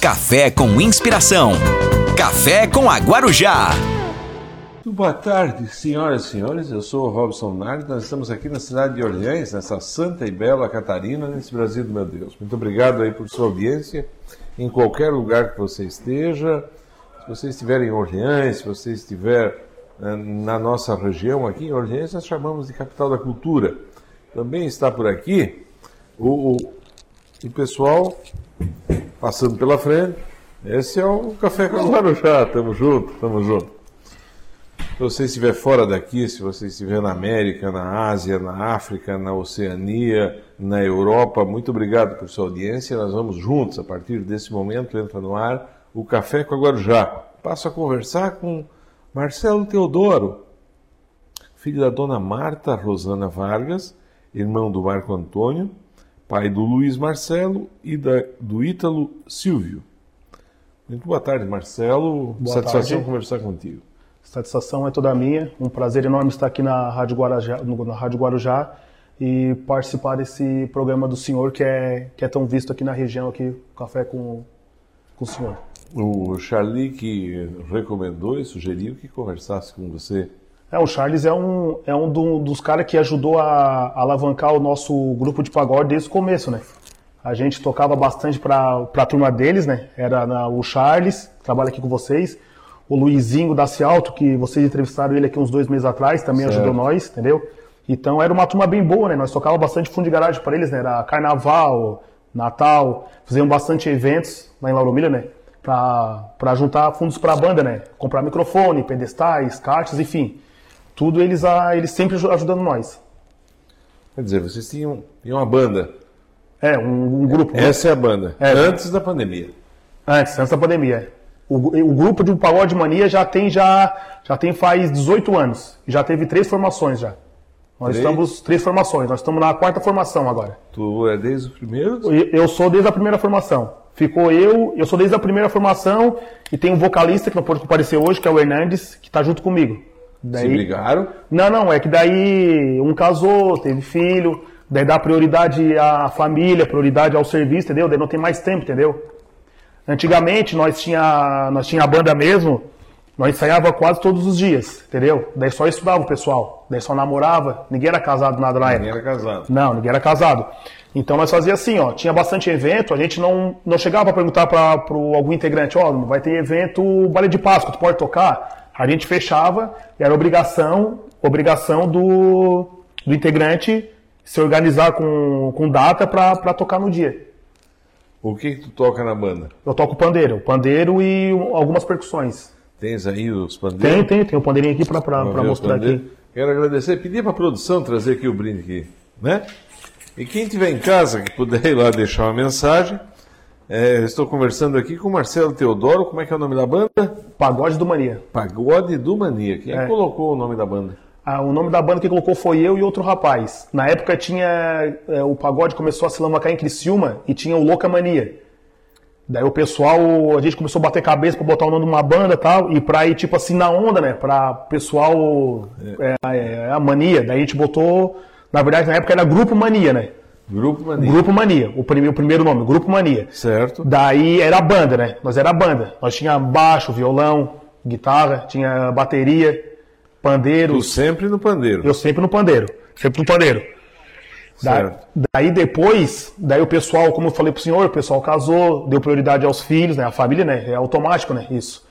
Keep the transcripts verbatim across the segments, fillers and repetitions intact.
Café com Inspiração. Café com a Guarujá. Boa tarde, senhoras e senhores. Eu sou o Robson Nardi. Nós estamos aqui na cidade de Orleans, nessa santa e bela Catarina, nesse Brasil do meu Deus. Muito obrigado aí por sua audiência. Em qualquer lugar que você esteja, se você estiver em Orleans, se você estiver na nossa região aqui em Orleans, nós chamamos de capital da cultura. Também está por aqui o, o, o pessoal passando pela frente. Esse é o Café com o Guarujá. Tamo junto, tamo junto. Se você estiver fora daqui, se você estiver na América, na Ásia, na África, na Oceania, na Europa, muito obrigado por sua audiência. Nós vamos juntos, a partir desse momento, entra no ar o Café com a Guarujá. Passo a conversar com Marcelo Teodoro, filho da dona Marta Rosana Vargas, irmão do Marco Antônio, pai do Luiz Marcelo e da, do Ítalo Silvio. Muito boa tarde, Marcelo. Boa Satisfação tarde. Conversar contigo. Satisfação é toda minha, um prazer enorme estar aqui na Rádio Guarujá, na Rádio Guarujá e participar desse programa do senhor que é, que é tão visto aqui na região, aqui, Café com, com o senhor. O Charlie que recomendou e sugeriu que conversasse com você. É, o Charles é um, é um do, dos caras que ajudou a, a alavancar o nosso grupo de pagode desde o começo, né? A gente tocava bastante para a turma deles, né? Era na, o Charles, que trabalha aqui com vocês. O Luizinho da Cialto, que vocês entrevistaram ele aqui uns dois meses atrás, também certo. Ajudou nós, entendeu? Então era uma turma bem boa, né? Nós tocávamos bastante fundo de garagem para eles, né? Era carnaval, Natal, fizemos bastante eventos lá em Laudomilha, né? Pra, pra juntar fundos para a banda, né? Comprar microfone, pedestais, cartas, enfim. Tudo eles, eles sempre ajudando nós. Quer dizer, vocês tinham, tinham uma banda. É, um, um grupo. Essa né? é a banda. É, antes da pandemia. Antes, antes da pandemia, é. O, o grupo de Pagode do Mania já tem, já, já tem faz dezoito anos. Já teve três formações já. Nós três? estamos três formações. Nós estamos na quarta formação agora. Tu é desde o primeiro? Eu, eu sou desde a primeira formação. Ficou eu, eu sou desde a primeira formação e tem um vocalista que não pode comparecer hoje, que é o Hernandes, que está junto comigo. Daí, se brigaram? Não, não. É que daí um casou, teve filho. Daí dá prioridade à família, prioridade ao serviço, entendeu? Daí não tem mais tempo, entendeu? Antigamente, nós tinha, nós tinha a banda mesmo, nós ensaiava quase todos os dias, entendeu? Daí só estudava o pessoal, daí só namorava, ninguém era casado nada na época. Ninguém era casado. Não, ninguém era casado. Então nós fazia assim, ó, tinha bastante evento, a gente não, não chegava para perguntar para algum integrante, ó, oh, vai ter evento, baile de Páscoa, tu pode tocar? A gente fechava, era obrigação, obrigação do, do integrante se organizar com, com data para tocar no dia. O que que tu toca na banda? Eu toco pandeiro, pandeiro e algumas percussões. Tens aí os pandeiros? Tem, tem, tem o um pandeirinho aqui pra, pra, pra mostrar aqui. Quero agradecer, pedir pra produção trazer aqui o brinde aqui, né? E quem estiver em casa, que puder ir lá deixar uma mensagem, é, estou conversando aqui com o Marcelo Teodoro, como é que é o nome da banda? Pagode do Mania. Pagode do Mania, quem é. Colocou o nome da banda? Ah, o nome da banda que colocou foi eu e outro rapaz. Na época tinha... É, o pagode começou a se alavancar em Criciúma e tinha o Louca Mania. Daí o pessoal... A gente começou a bater cabeça pra botar o nome de uma banda e tal. E pra ir, tipo assim, na onda, né? Pra pessoal... É, é, a mania. Daí a gente botou... Na verdade, na época era Grupo Mania, né? Grupo Mania. Grupo Mania. O, prim, o primeiro nome. Grupo Mania. Certo. Daí era a banda, né? Nós era a banda. Nós tinha baixo, violão, guitarra, tinha bateria... Pandeiro. Tu sempre no pandeiro. Eu sempre no pandeiro. Sempre no pandeiro. Certo. Da, daí depois, daí o pessoal, como eu falei pro senhor, o pessoal casou, deu prioridade aos filhos, né? A família, né? É automático, né? Isso.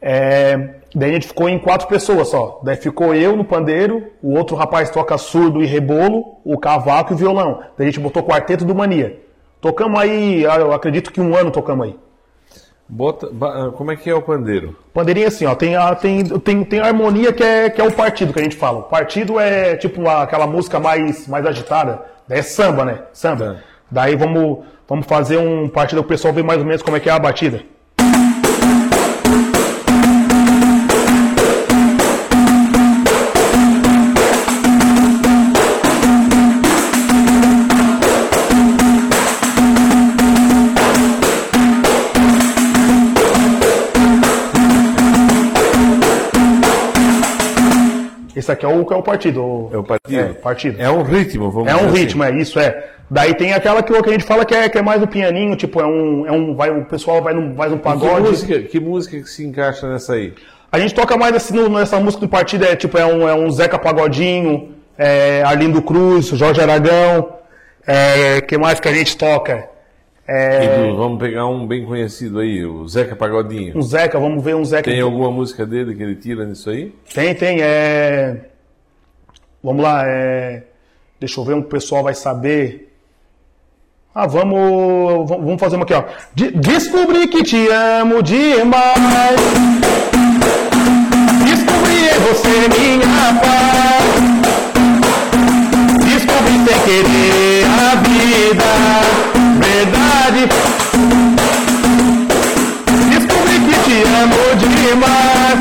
É, daí a gente ficou em quatro pessoas só. Daí ficou eu no pandeiro, o outro rapaz toca surdo e rebolo, o cavaco e o violão. Daí a gente botou Quarteto do Mania. Tocamos aí, eu acredito que um ano tocamos aí. Bota, como é que é o pandeiro? Pandeirinho assim, ó, tem a, tem, tem, tem a harmonia que é, que é o partido que a gente fala. O partido é tipo uma, aquela música mais, mais agitada, é samba, né? Samba. É. Daí vamos, vamos fazer um partido que o pessoal vê mais ou menos como é que é a batida. Isso aqui é o, é o partido. É o partido. É, partido. É um ritmo, vamos dizer. É um dizer ritmo, assim. É isso, é. Daí tem aquela que, que a gente fala que é, que é mais o pianinho, tipo, é um. É um vai, o pessoal vai num, faz um pagode. Que música, que música que se encaixa nessa aí? A gente toca mais assim, no, nessa música do partido, é tipo, é um, é um Zeca Pagodinho, é Arlindo Cruz, Jorge Aragão. É, que mais que a gente toca? É... E, vamos pegar um bem conhecido aí, o Zeca Pagodinho. Um Zeca, vamos ver um Zeca. Tem alguma música dele que ele tira nisso aí? Tem, tem. É... Vamos lá, é... deixa eu ver, um pessoal vai saber. Ah, vamos, vamos fazer uma aqui, ó. De- Descobri que te amo demais. Descobri é você minha paz. Descobri sem querer a vida. Verdade. Descobri que te amo demais.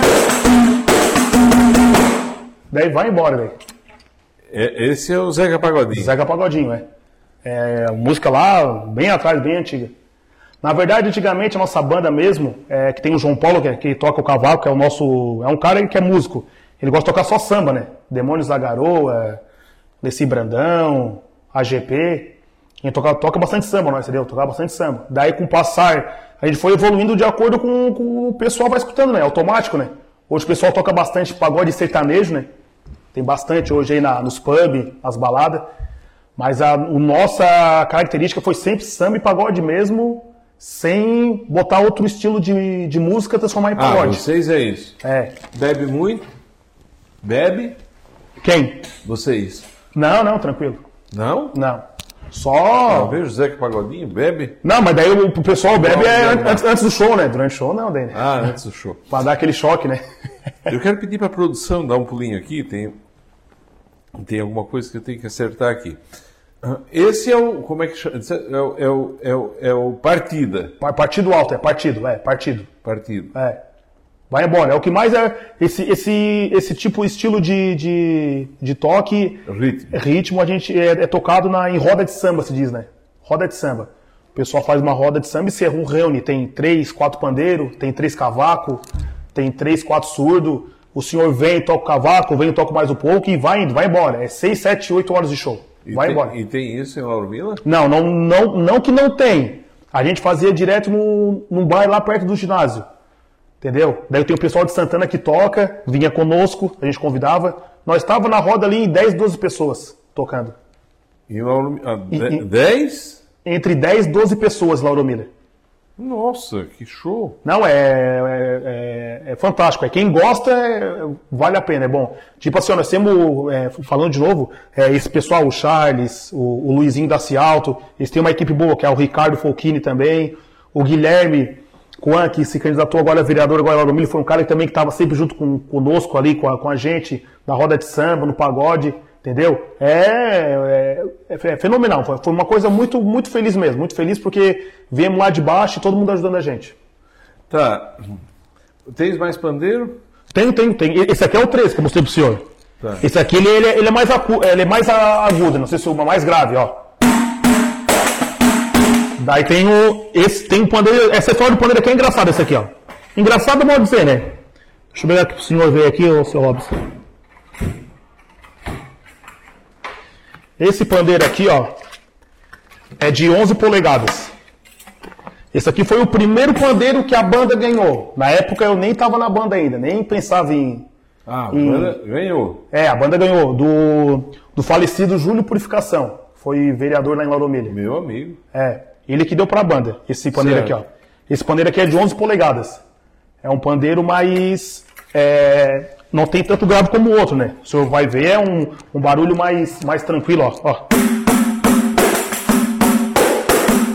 Daí vai embora, velho. Esse é o Zeca Pagodinho. Zeca Pagodinho, é. É música lá, bem atrás, bem antiga. Na verdade, antigamente, a nossa banda mesmo, é, que tem o João Paulo, que, que toca o cavaco, que é o nosso... É um cara que é músico. Ele gosta de tocar só samba, né? Demônios da Garoa, Leci Brandão, A G P... A gente toca, toca bastante samba, nós, entendeu? Tocava bastante samba. Daí, com o passar, a gente foi evoluindo de acordo com, com o pessoal vai escutando, né? Automático, né? Hoje o pessoal toca bastante pagode sertanejo, né? Tem bastante hoje aí na, nos pubs, nas baladas. Mas a, a nossa característica foi sempre samba e pagode mesmo, sem botar outro estilo de, de música, transformar em pagode. Ah, vocês é isso. É. Bebe muito? Bebe? Quem? Vocês. Não, não, tranquilo. Não? Não. Só. Eu vejo o Zeca Pagodinho, bebe? Não, mas daí o pessoal bebe não, é não, antes, não. antes do show, né? Durante o show não, daí, né? Ah, antes do show. Pra dar aquele choque, né? Eu quero pedir pra produção dar um pulinho aqui, tem, tem alguma coisa que eu tenho que acertar aqui. Esse é o. Como é que chama? É o, é o, é o, é o Partida. Partido alto, é partido, é, partido. Partido. É. Vai embora. É o que mais é esse, esse, esse tipo, estilo de, de, de toque, ritmo, ritmo a gente é, é tocado na, em roda de samba, se diz, né? Roda de samba. O pessoal faz uma roda de samba e se reúne. Tem três, quatro pandeiro, tem três cavaco, tem três, quatro surdo. O senhor vem, toca o cavaco, vem, toca mais um pouco e vai indo, vai embora. É seis, sete, oito horas de show. E vai tem, embora. E tem isso em Lauro Müller? Não, não, não, não que não tem. A gente fazia direto no, num bairro lá perto do ginásio. Entendeu? Daí eu tenho o pessoal de Santana que toca, vinha conosco, a gente convidava. Nós estávamos na roda ali em dez, doze pessoas tocando. E Lauro... ah, de... dez? Entre dez e doze pessoas, Lauro Müller. Nossa, que show! Não, é, é, é, é fantástico. É, quem gosta, é, vale a pena, é bom. Tipo assim, ó, nós temos, é, falando de novo, é, esse pessoal, o Charles, o, o Luizinho da Cialto, eles têm uma equipe boa, que é o Ricardo Folchini também, o Guilherme... Juan, que se candidatou agora a vereador, agora Laudomilha, foi um cara que também estava sempre junto com, conosco ali, com a, com a gente, na roda de samba, no pagode, entendeu? É, é, é fenomenal, foi, foi uma coisa muito, muito feliz mesmo, muito feliz porque viemos lá de baixo e todo mundo ajudando a gente. Tá, tens mais pandeiro? Tenho, tenho, tenho. Esse aqui é o três que eu mostrei pro senhor. Tá. Esse aqui ele, ele, ele, é mais acu, ele é mais agudo, não sei se é uma mais grave, ó. Daí tem o. Esse tem o pandeiro. Essa história do pandeiro aqui é engraçada, essa aqui, ó. Engraçado, pode dizer, né? Deixa eu pegar aqui pro senhor ver aqui, ô seu Robson. Esse pandeiro aqui, ó, é de onze polegadas. Esse aqui foi o primeiro pandeiro que a banda ganhou. Na época eu nem tava na banda ainda, nem pensava em. Ah, a em... banda ganhou. É, a banda ganhou. Do, do falecido Júlio Purificação. Foi vereador lá em Laudomilha. Meu amigo. É. Ele que deu pra banda, esse pandeiro certo. Aqui, ó. Esse pandeiro aqui é de onze polegadas. É um pandeiro mais... É, não tem tanto grave como o outro, né? O senhor vai ver, é um, um barulho mais, mais tranquilo, ó. ó.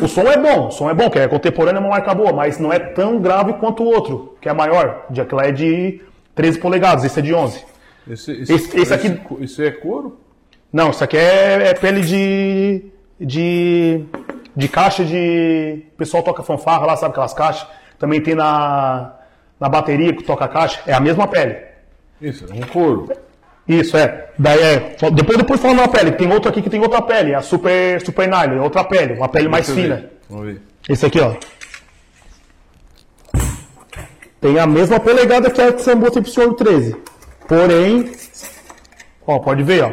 O som é bom, o som é bom, que é contemporâneo, é uma marca boa, mas não é tão grave quanto o outro, que é maior. Já que lá é de treze polegadas, esse é de onze. Esse, esse, esse, esse aqui... Isso é couro? Não, isso aqui é, é pele de... de... De caixa de... O pessoal toca fanfarra lá, sabe aquelas caixas? Também tem na, na bateria que toca a caixa. É a mesma pele. Isso, é um couro. Isso, é. Daí é... Depois, depois falando da pele. Tem outro aqui que tem outra pele. A Super, super Nylon. Outra pele. Uma pele mais fina. Vamos ver. Esse aqui, ó. Tem a mesma polegada que a que você botou pro senhor treze. Porém, Ó, pode ver, ó.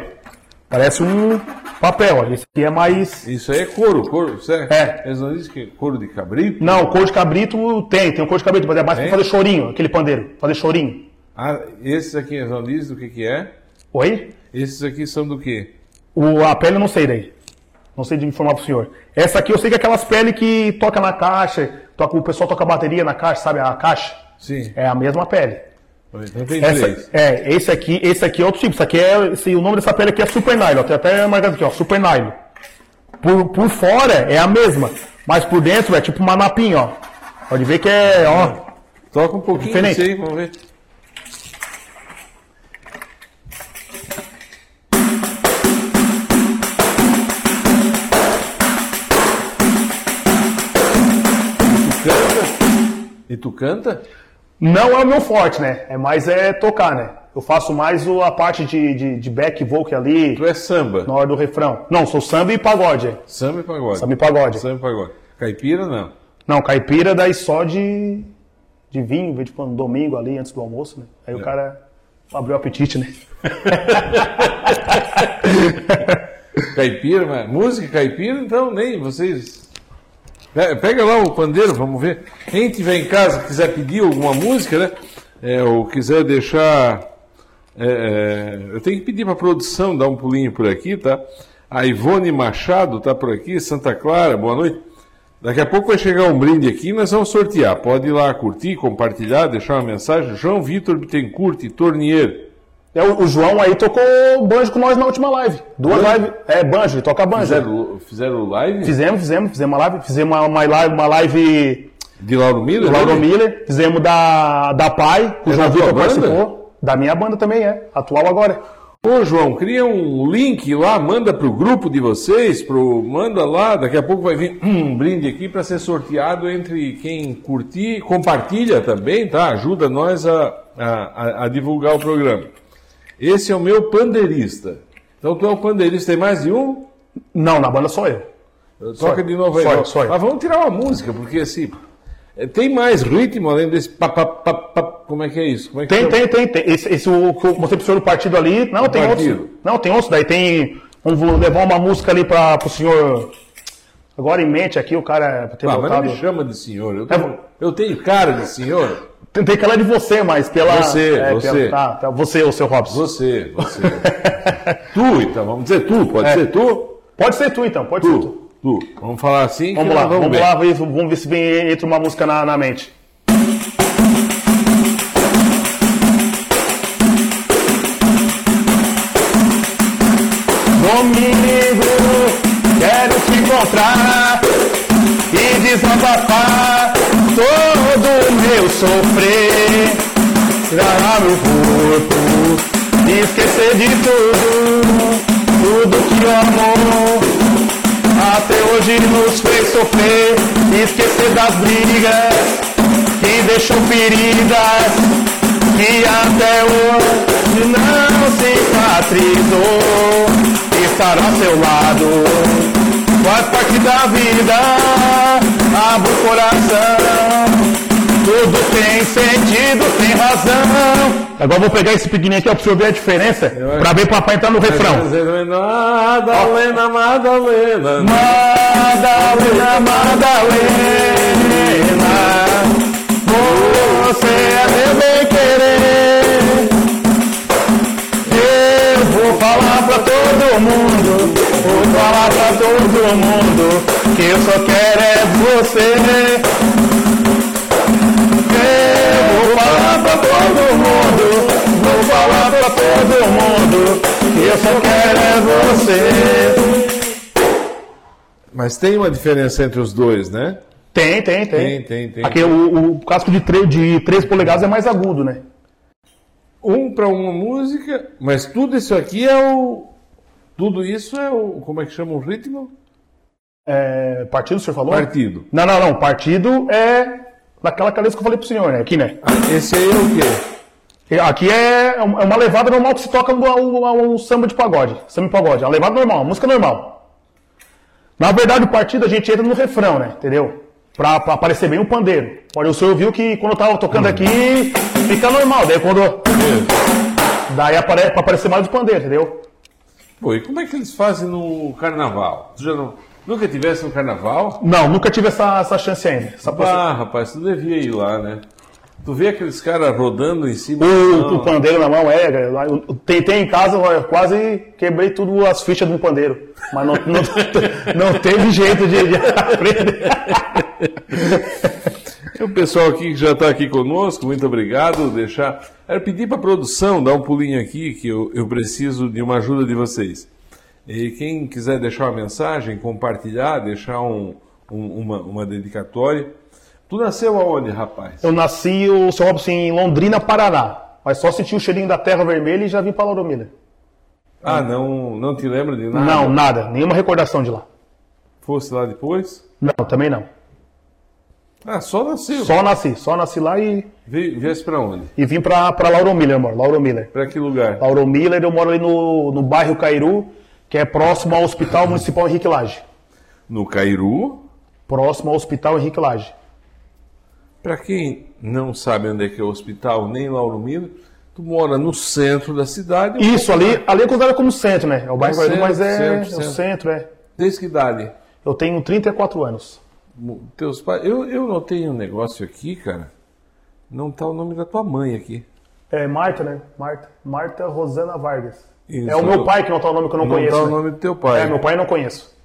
Parece um papel, ó. Esse aqui é mais... Isso aí é couro, couro, certo? É. Eles não dizem que é couro de cabrito? Não, couro de cabrito tem, tem um couro de cabrito, mas é mais é? Pra fazer chorinho, aquele pandeiro, fazer chorinho. Ah, esses aqui eles não dizem do que que é? Oi? Esses aqui são do quê? O, a pele eu não sei daí. Não sei de informar pro senhor. Essa aqui eu sei que é aquelas peles que toca na caixa, toca, o pessoal toca a bateria na caixa, sabe? A caixa. Sim. É a mesma pele. Então tem essa, três. É, esse aqui, esse aqui é outro tipo. Isso aqui é, esse, o nome dessa pele aqui é Super Nylon. Ó, tem até marcado aqui, ó, Super Nylon. Por, por fora é a mesma, mas por dentro é tipo uma napinha, ó. Pode ver que é, ó. Toca um pouquinho, diferente. Aí, vamos ver. E tu canta? Não é o meu forte, né? É mais é tocar, né? Eu faço mais a parte de, de, de back vocal ali. Tu é samba? Na hora do refrão. Não, sou samba e pagode. Samba e pagode. Samba e pagode. Samba e pagode. Caipira, não? Não, caipira daí só de, de vinho, tipo no domingo ali, antes do almoço, né? Aí é. O cara abriu o apetite, né? Caipira, mas música caipira, então nem vocês... Pega lá o pandeiro, vamos ver. Quem estiver em casa, quiser pedir alguma música, né? É, ou quiser deixar... É, eu tenho que pedir para a produção dar um pulinho por aqui, tá? A Ivone Machado tá por aqui, Santa Clara, boa noite. Daqui a pouco vai chegar um brinde aqui e nós vamos sortear. Pode ir lá curtir, compartilhar, deixar uma mensagem. João Vitor Bittencourt, Tornieiro. É, o João aí tocou banjo com nós na última live. Duas lives. É, banjo, ele toca banjo. Fizeram, fizeram live? Fizemos, fizemos, fizemos uma live. Fizemos uma, uma live. Uma live de Lauro Müller? Do Lauro Müller. Fizemos da, da P A I, que o João Vitor participou. Da minha banda também, é. Atual agora. Ô, João, cria um link lá, manda pro grupo de vocês, pro, manda lá, daqui a pouco vai vir um brinde aqui para ser sorteado entre quem curtir, compartilha também, tá? Ajuda nós a, a, a divulgar o programa. Esse é o meu pandeirista. Então tu é o pandeirista, tem mais de um? Não, na banda só eu. Toca de novo aí. Só eu, só eu. Mas vamos tirar uma música, porque assim, tem mais ritmo além desse papapá, pa, pa, pa. Como é que é isso? Como é que tem, tem, tem, tem. Esse, esse o que eu mostrei pro senhor do partido ali, não, o tem outro. Não, tem outro, daí tem, vamos levar uma música ali para pro senhor... Agora em mente aqui, o cara... Ter ah, botado... mas não me chama de senhor, eu tenho, é... eu tenho cara de senhor... Tentei calar de você, mas pela... Você, é, você. Pela, tá, você, o seu Robson. Você, você. Tu, então, vamos dizer tu, pode é. ser tu? Pode ser tu, então, pode tu, ser tu. Tu, vamos falar assim? Vamos lá, vamos, vamos lá, vamos ver se vem, entra uma música na, na mente. Domingo, quero te encontrar e desabafar todo o meu sofrer, tirar meu corpo, esquecer de tudo, tudo que o amor até hoje nos fez sofrer, esquecer das brigas que deixou feridas, que até hoje não cicatrizou, estar ao seu lado. Faz parte da vida, abre o coração. Tudo tem sentido, tem razão. Agora vou pegar esse pequenininho aqui, ó, pra você ver a diferença. Pra ver papai entrar no refrão. Madalena, Madalena, Madalena, Madalena, você é meu bem querer. Eu vou falar pra todo mundo, vou falar pra todo mundo que eu só quero é você. Eu vou falar pra todo mundo, vou falar pra todo mundo que eu só quero é você. Mas tem uma diferença entre os dois, né? Tem, tem, tem. Tem, tem, tem. Aqui o, o casco de três polegadas é mais agudo, né? Um pra uma música, mas tudo isso aqui é o... Tudo isso é o... Como é que chama o ritmo? É, partido, o senhor falou? Partido. Não, não, não. Partido é daquela cabeça que eu falei pro senhor, né? Aqui, né? Ah, esse aí é o quê? Aqui é uma levada normal que se toca um samba de pagode. Samba de pagode. É uma levada normal, uma música normal. Na verdade, o partido a gente entra no refrão, né? Entendeu? Pra, pra aparecer bem o pandeiro. Olha, o senhor viu que quando eu tava tocando aqui, fica normal. Daí quando... Daí aparece pra aparecer mais de pandeiro, entendeu? Pô, e como é que eles fazem no carnaval? Tu já não, nunca tivesse no carnaval? Não, nunca tive essa, essa chance ainda. Essa ah, poss... rapaz, tu devia ir lá, né? Tu vê aqueles caras rodando em cima... O, o pandeiro na mão, é, cara. Eu tentei em casa, eu quase quebrei tudo as fichas do pandeiro. Mas não, não, não teve jeito de, de aprender. O pessoal aqui que já está aqui conosco, muito obrigado. Deixar... Era pedir para a produção dar um pulinho aqui, que eu, eu preciso de uma ajuda de vocês. E quem quiser deixar uma mensagem, compartilhar, deixar um, um, uma, uma dedicatória... Tu nasceu aonde, rapaz? Eu nasci, o seu Robson, em Londrina, Paraná. Mas só senti o cheirinho da terra vermelha e já vim pra Laudomilha. Ah, não, não te lembra de nada? Não, nada. Nenhuma recordação de lá. Fosse lá depois? Não, também não. Ah, só nasceu? Só nasci. Só nasci lá e... Viesse pra onde? E vim pra, pra Laudomilha, amor. Laudomilha. Pra que lugar? Laudomilha, eu moro ali no, no bairro Cairu, que é próximo ao Hospital Municipal Henrique Lage. No Cairu? Próximo ao Hospital Henrique Lage. Para quem não sabe onde é que é o hospital, nem Lauro Müller, tu mora no centro da cidade. Isso, ali, ali é considerado como centro, né? É o bairro, centro, mas é, centro, é centro. O centro, é. Desde que idade? Eu tenho trinta e quatro anos. Teus pais... Eu, eu notei um negócio aqui, cara. Não tá o nome da tua mãe aqui. É Marta, né? Marta, Marta Rosana Vargas. Isso, é o meu pai que não tá o nome que eu não, não conheço. Não tá o nome do teu pai. É, meu pai eu não conheço.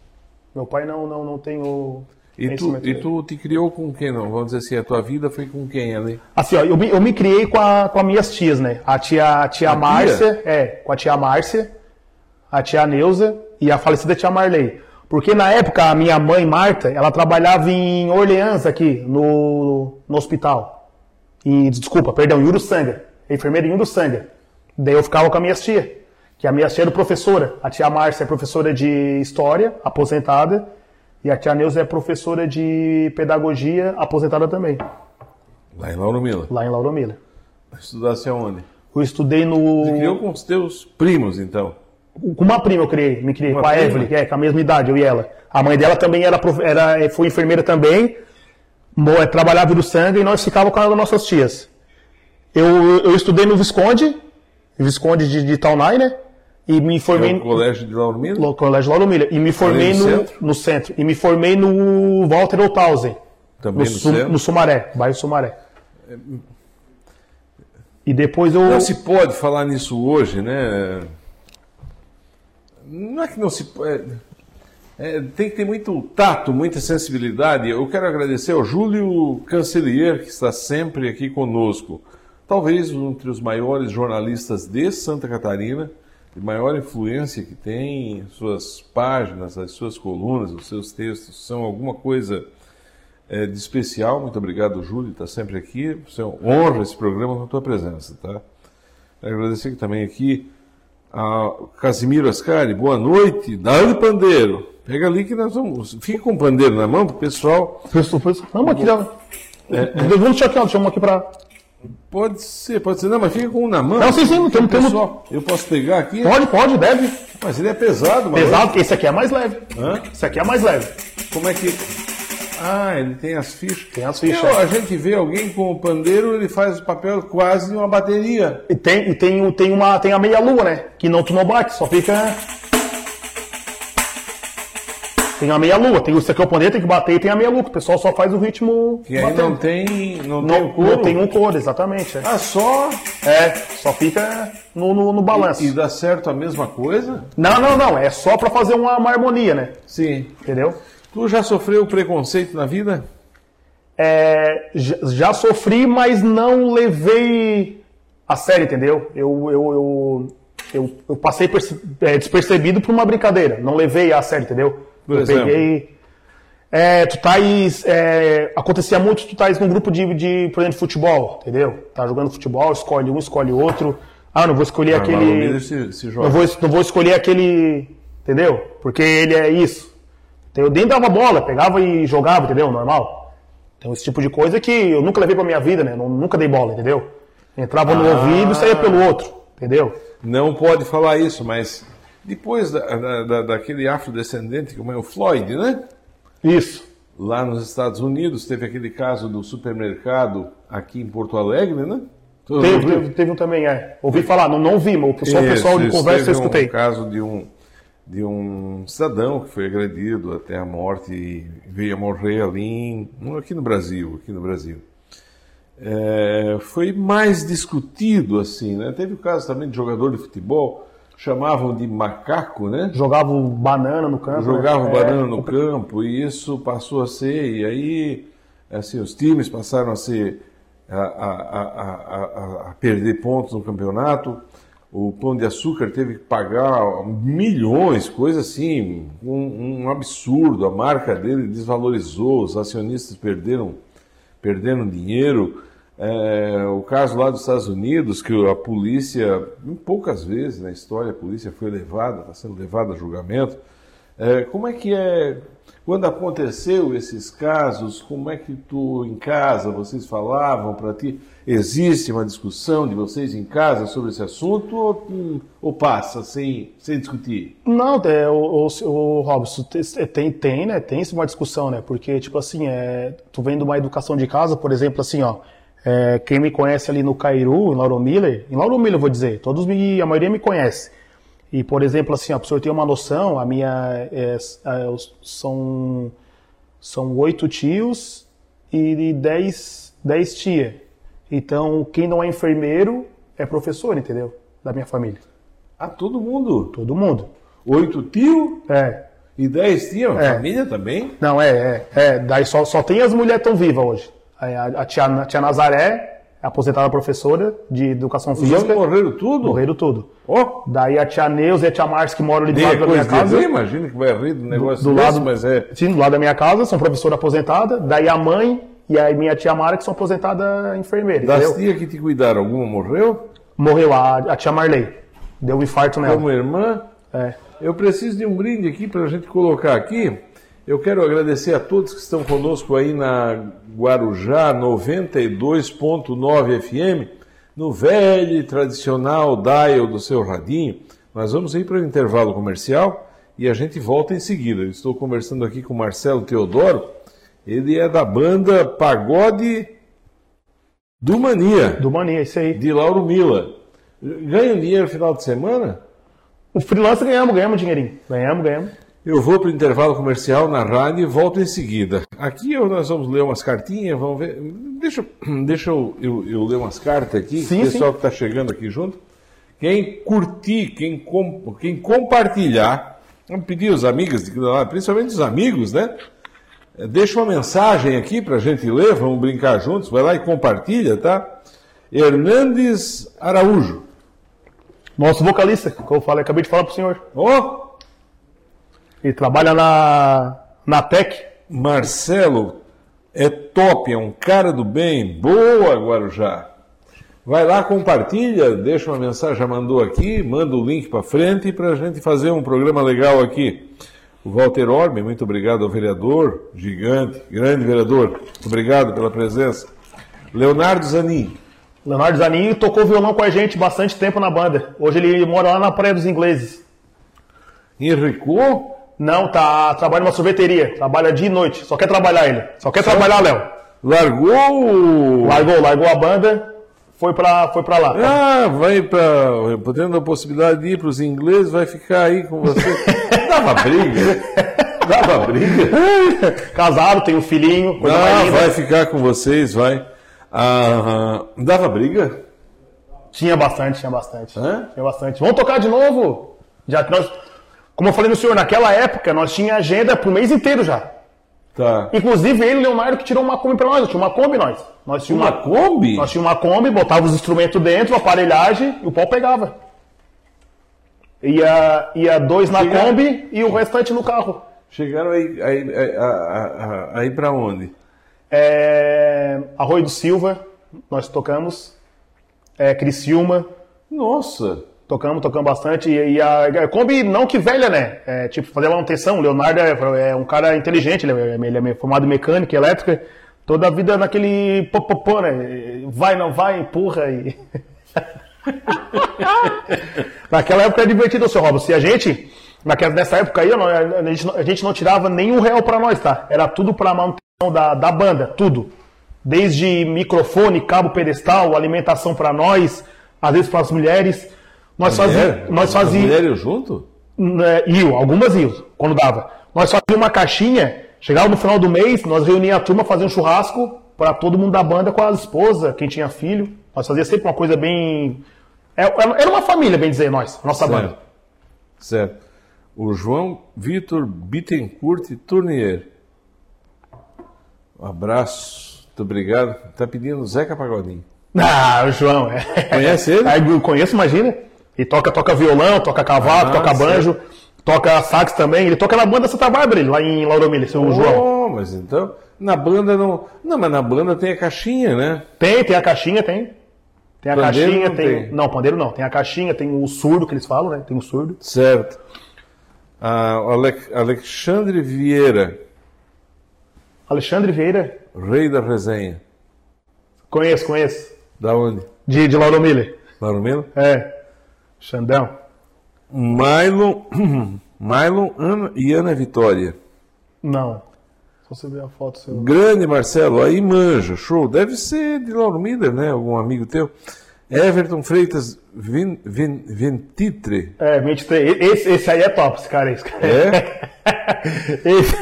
Meu pai não, não, não tem o... E tu, e tu te criou com quem? Não? Vamos dizer assim, a tua vida foi com quem ali? Assim, ó, eu me, eu me criei com, a, com as minhas tias, né? A tia, a tia a Márcia, tia? é, com a tia Márcia, a tia Neuza e a falecida tia Marley. Porque na época a minha mãe, Marta, ela trabalhava em Orleans aqui, no, no hospital. E, desculpa, perdão, em Uruçanga. Enfermeira em Uruçanga. Daí eu ficava com a minha tia, que a minha tia era professora. A tia Márcia é professora de história, aposentada. E a tia Neuza é professora de pedagogia, aposentada também. Lá em Laudomilha? Lá em Laudomilha. Estudasse aonde? Eu estudei no... Você criou com os teus primos, então? Com uma prima eu criei, me criei, uma com a prima? Evelyn, que é, com a mesma idade, eu e ela. A mãe dela também era, era, foi enfermeira também, trabalhava do sangue e nós ficávamos com as nossas tias. Eu, eu estudei no Visconde, Visconde de, de Taunay, né? E me formei no colégio de Laudomilha? Colégio de Laudomilha. E me formei no, no, centro? no centro. E me formei no Walter Holthausen. Também no, no centro? No Sumaré, bairro Sumaré. É... E depois eu... Não se pode falar nisso hoje, né? Não é que não se... É... É, tem que ter muito tato, muita sensibilidade. Eu quero agradecer ao Júlio Cancelier, que está sempre aqui conosco. Talvez entre os maiores jornalistas de Santa Catarina, de maior influência que tem, suas páginas, as suas colunas, os seus textos, são alguma coisa é, de especial. Muito obrigado, Júlio, está sempre aqui. Você honra esse programa com a tua presença, tá? Agradecer também aqui a Casimiro Ascari. Boa noite, dá-lhe pandeiro. Pega ali que nós vamos... Fica com o pandeiro na mão pro pessoal. Pessoal, pessoal. Não, mas aqui dá... Vamos deixar aqui, deixa uma aqui para... Pode ser, pode ser. Não, mas fica com um na mão. Não, sim, sim. Não temos, pessoal, temos... Eu posso pegar aqui? Pode, pode, deve. Mas ele é pesado. Mas pesado, porque esse aqui é mais leve. Hã? Esse aqui é mais leve. Como é que... Ah, ele tem as fichas. Tem as fichas. Eu, a gente vê alguém com o pandeiro, ele faz o papel quase de uma bateria. E tem, e tem, tem, uma, tem a meia-lua, né? Que não, tu não bate, só fica... Tem a meia-lua, tem isso aqui é o pandeiro, tem que bater e tem a meia-lua. O pessoal só faz o ritmo. E aí não tem, não tem o couro? Não tem um couro, exatamente. É. Ah, só? É, só fica no, no, no balanço. E, e dá certo a mesma coisa? Não, não, não. É só pra fazer uma, uma harmonia, né? Sim. Entendeu? Tu já sofreu preconceito na vida? É, já, já sofri, mas não levei a sério, entendeu? Eu, eu, eu, eu, eu passei perce, é, despercebido por uma brincadeira. Não levei a sério, entendeu? Por eu exemplo. peguei. É, tu tais. É, acontecia muito, tu tais num grupo de, de, por exemplo, de futebol, entendeu? Tá jogando futebol, escolhe um, escolhe outro. Ah, não vou escolher ah, aquele. Se, se joga. Não, vou, não vou escolher aquele. Entendeu? Porque ele é isso. Então, eu nem dava bola, pegava e jogava, entendeu? Normal. Então esse tipo de coisa que eu nunca levei pra minha vida, né? Eu nunca dei bola, entendeu? Entrava ah. no ouvido e saía pelo outro, entendeu? Não pode falar isso, mas. Depois da, da, daquele afrodescendente, como é o Floyd, né? Isso. Lá nos Estados Unidos, teve aquele caso do supermercado aqui em Porto Alegre, né? Teve, teve, teve um também, é. Ouvi falar, não, não vi, mas só o pessoal de conversa eu escutei. Teve um caso de um, de um cidadão que foi agredido até a morte e veio a morrer ali, em, aqui no Brasil, aqui no Brasil. É, foi mais discutido, assim, né? Teve o caso também de jogador de futebol, chamavam de macaco, né? Jogavam banana no campo. Jogavam é, banana no é... campo e isso passou a ser, e aí, assim, os times passaram a ser... A, a, a, a, a perder pontos no campeonato, o Pão de Açúcar teve que pagar milhões, coisa assim, um, um absurdo, a marca dele desvalorizou, os acionistas perderam, perderam dinheiro, é, o caso lá dos Estados Unidos, que a polícia, poucas vezes na história a polícia foi levada, está sendo levada a julgamento, é, como é que é... Quando aconteceu esses casos, como é que tu, em casa, vocês falavam para ti? Existe uma discussão de vocês em casa sobre esse assunto ou, ou passa sem, sem discutir? Não, é, o, o, o Robson, tem, tem, né? Tem uma discussão, né? Porque, tipo assim, é, tu vem de uma educação de casa, por exemplo, assim, ó, é, quem me conhece ali no Cairu, em Lauro Müller, em Lauro Müller eu vou dizer, todos me, a maioria me conhece. E, por exemplo, assim, para o senhor ter uma noção, a minha é, são, são oito tios e dez, dez tias. Então, quem não é enfermeiro é professor, entendeu? Da minha família. Ah, todo mundo? Todo mundo. Oito tios? É. E dez tios? É. Família também? Não, é, é. é. Daí só, só tem as mulheres tão vivas hoje. A, a, a, tia, a tia Nazaré... aposentada professora de educação física. Os morreram tudo? Morreram tudo. Oh. Daí a tia Neuza e a tia Márcia que moram ali do lado da minha casa. Imagina que vai rir do negócio do, do desse, lado, mas é... Sim, do lado da minha casa, são professora aposentada. Daí a mãe e a minha tia Mara que são aposentada enfermeira. Das tias que te cuidaram, alguma morreu? Morreu, a, a tia Marley. Deu um infarto nela. Como irmã? É. Eu preciso de um brinde aqui para a gente colocar aqui. Eu quero agradecer a todos que estão conosco aí na Guarujá noventa e dois ponto nove F M, no velho e tradicional dial do seu radinho. Nós vamos ir para o intervalo comercial e a gente volta em seguida. Eu estou conversando aqui com o Marcelo Teodoro, ele é da banda Pagode do Mania. Do Mania, isso aí. De Lauro Müller. Ganham dinheiro no final de semana? O freelancer ganhamos, ganhamos dinheirinho. Ganhamos, ganhamos. Eu vou para o intervalo comercial na rádio e volto em seguida. Aqui eu, nós vamos ler umas cartinhas, vamos ver... Deixa, deixa eu, eu, eu ler umas cartas aqui, sim, pessoal sim. Que está chegando aqui junto. Quem curtir, quem, com, quem compartilhar, vamos pedir os amigos, principalmente os amigos, né? Deixa uma mensagem aqui para a gente ler, vamos brincar juntos, vai lá e compartilha, tá? Hernandes Araújo. Nosso vocalista, que eu falei, acabei de falar para o senhor. Ô! Oh! Ele trabalha na, na T E C. Marcelo é top, é um cara do bem. Boa, Guarujá. Vai lá, compartilha, deixa uma mensagem, já mandou aqui, manda o link para frente para a gente fazer um programa legal aqui. O Walter Orme, muito obrigado ao vereador, gigante, grande vereador. Muito obrigado pela presença. Leonardo Zanin. Leonardo Zanin tocou violão com a gente bastante tempo na banda. Hoje ele mora lá na Praia dos Ingleses. Enricô? Não, tá, trabalha numa sorveteria, trabalha dia e noite, só quer trabalhar ele, só quer só trabalhar, Léo. Largou? Largou, largou a banda, foi pra, foi pra lá. Tá? Ah, vai pra, tendo a possibilidade de ir pros ingleses, vai ficar aí com você. Dava briga, dava briga. Casado, tem um filhinho, coisa ah, mais linda. Vai ficar com vocês, vai. Ah, dava briga? Tinha bastante, tinha bastante. Hã? Tinha bastante. Vamos tocar de novo? Já nós... Como eu falei no senhor, naquela época nós tínhamos agenda pro mês inteiro já. Tá. Inclusive ele, Leonardo, que tirou uma Kombi pra nós. Tinha uma Kombi nós. nós tinha uma, uma Kombi? Nós tínhamos uma Kombi, botava os instrumentos dentro, a aparelhagem e o pau pegava. Ia, ia dois na Chegaram... Kombi e o restante no carro. Chegaram aí, aí, aí, aí, aí pra onde? É... Arroio do Silva, nós tocamos. É, Criciúma. Nossa! Tocamos, tocamos bastante. E, e a, a Kombi, não que velha, né? É, tipo, fazer manutenção. O Leonardo é, é um cara inteligente, ele é, ele é formado em mecânica, elétrica. Toda a vida naquele popopô, né? Vai, não vai, empurra e... Naquela época era divertido, seu Robson. E a gente, naquela, nessa época aí, a gente, a gente não tirava nenhum real pra nós, tá? Era tudo pra manutenção da, da banda, tudo. desde microfone, cabo pedestal, alimentação para nós, às vezes para as mulheres. Nós fazíamos. Nós fazíamos. Mulheres junto? Né, iam, algumas iam, quando dava. Nós fazíamos uma caixinha, chegava no final do mês, nós reuníamos a turma, fazíamos um churrasco para todo mundo da banda com a esposa, quem tinha filho. Nós fazíamos sempre uma coisa bem. Era uma família, bem dizer, nós, a nossa certo. Banda. Certo. O João Vitor Bittencourt Tournier. Um abraço, muito obrigado. Está pedindo o Zeca Pagodinho. Ah, o João. É. Conhece ele? Aí, eu conheço, imagina. E toca, toca violão, toca cavaco, ah, toca certo. Banjo, toca sax também. Ele toca na banda Santa Bárbara, lá em Laudomilha, seu oh, João. Mas então, na banda não... Não, mas na banda tem a caixinha, né? Tem, tem a caixinha, tem. Tem a pandeiro caixinha, não tem... tem... Não, pandeiro não. Tem a caixinha, tem o surdo que eles falam, né? Tem o surdo. Certo. Ah, o Ale... Alexandre Vieira. Alexandre Vieira. Rei da resenha. Conheço, conheço. Da onde? De, de Laudomilha. Laudomilha? É. Xandão. Mylon, Mylon Ana, e Ana Vitória. Não. Só você ver a foto. Seu... Grande Marcelo, aí manja, show. Deve ser de Lauro Müller, né? Algum amigo teu. Everton Freitas Vin, Vin, Ventitre. É, Ventitre. Esse, esse aí é top, esse cara aí. Esse cara aí. É? esse...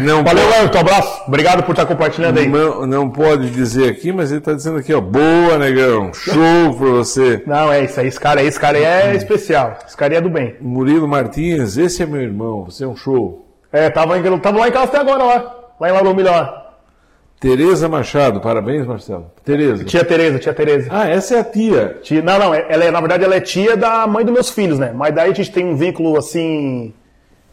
Não valeu, Everton. Abraço. Obrigado por estar compartilhando aí. Não, não pode dizer aqui, mas ele está dizendo aqui, ó. Boa, negão. Show pra você. Não, é isso aí. Esse cara aí, esse cara aí é especial. Esse cara aí é do bem. Murilo Martins, esse é meu irmão. Você é um show. É, tava, em, tava lá em casa até agora, lá. Lá em Laudomilha, lá. Tereza Machado, parabéns, Marcelo. Tereza. Tia Tereza, tia Tereza. Ah, essa é a tia. tia não, não, ela é, na verdade ela é tia da mãe dos meus filhos, né? Mas daí a gente tem um vínculo, assim...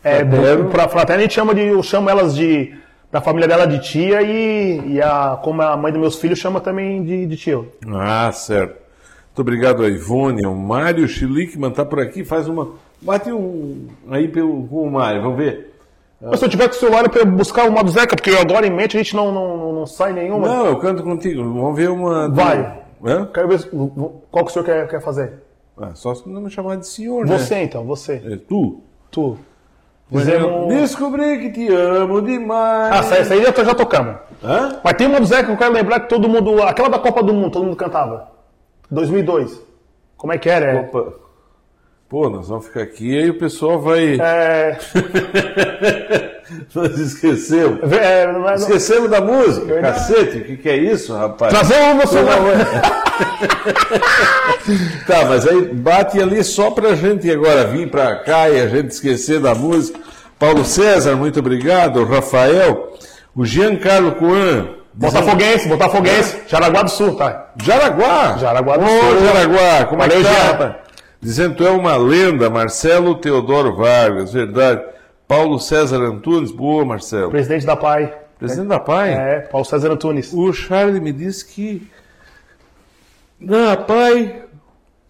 É, pra fraterna, a gente chama de... Eu chamo elas de... Da família dela de tia e... e a, como a mãe dos meus filhos chama também de, de tio. Ah, certo. Muito obrigado, a Ivone. O Mário Schlickman tá por aqui, faz uma... Bate um... Aí pelo... com o Mário, vamos ver. Ah. Mas se eu tiver com o celular para buscar uma do Zeca, porque agora em mente a gente não, não, não sai nenhuma. Não, eu canto contigo. Vamos ver uma. Vai. É? Quero ver qual que o senhor quer, quer fazer. Ah, só se não me chamar de senhor, né? Você então, você. É, tu? Tu. Fizemos... Descobri que te amo demais. Ah, essa, essa aí já tocamos. Hã? Mas tem uma do Zeca que eu quero lembrar que todo mundo. Aquela da Copa do Mundo, todo mundo cantava. dois mil e dois. Como é que era? Copa. Pô, nós vamos ficar aqui e aí o pessoal vai... É... Nós esquecemos. É, mas... Esquecemos da música. É cacete, o que, que é isso, rapaz? Trazemos você lá. Tá, mas aí bate ali só pra gente agora vir pra cá e a gente esquecer da música. Paulo César, muito obrigado. Rafael. O Giancarlo Coan. Botafoguense, Botafoguense. Jaraguá do Sul, tá? Jaraguá? Jaraguá do Ô, Sul. Ô, Jaraguá, como é que tá, rapaz? Dizendo que tu é uma lenda, Marcelo Teodoro Vargas, verdade. Paulo César Antunes, boa, Marcelo. Presidente da P A I. Presidente é. da P A I? É, Paulo César Antunes. O Charles me disse que na P A I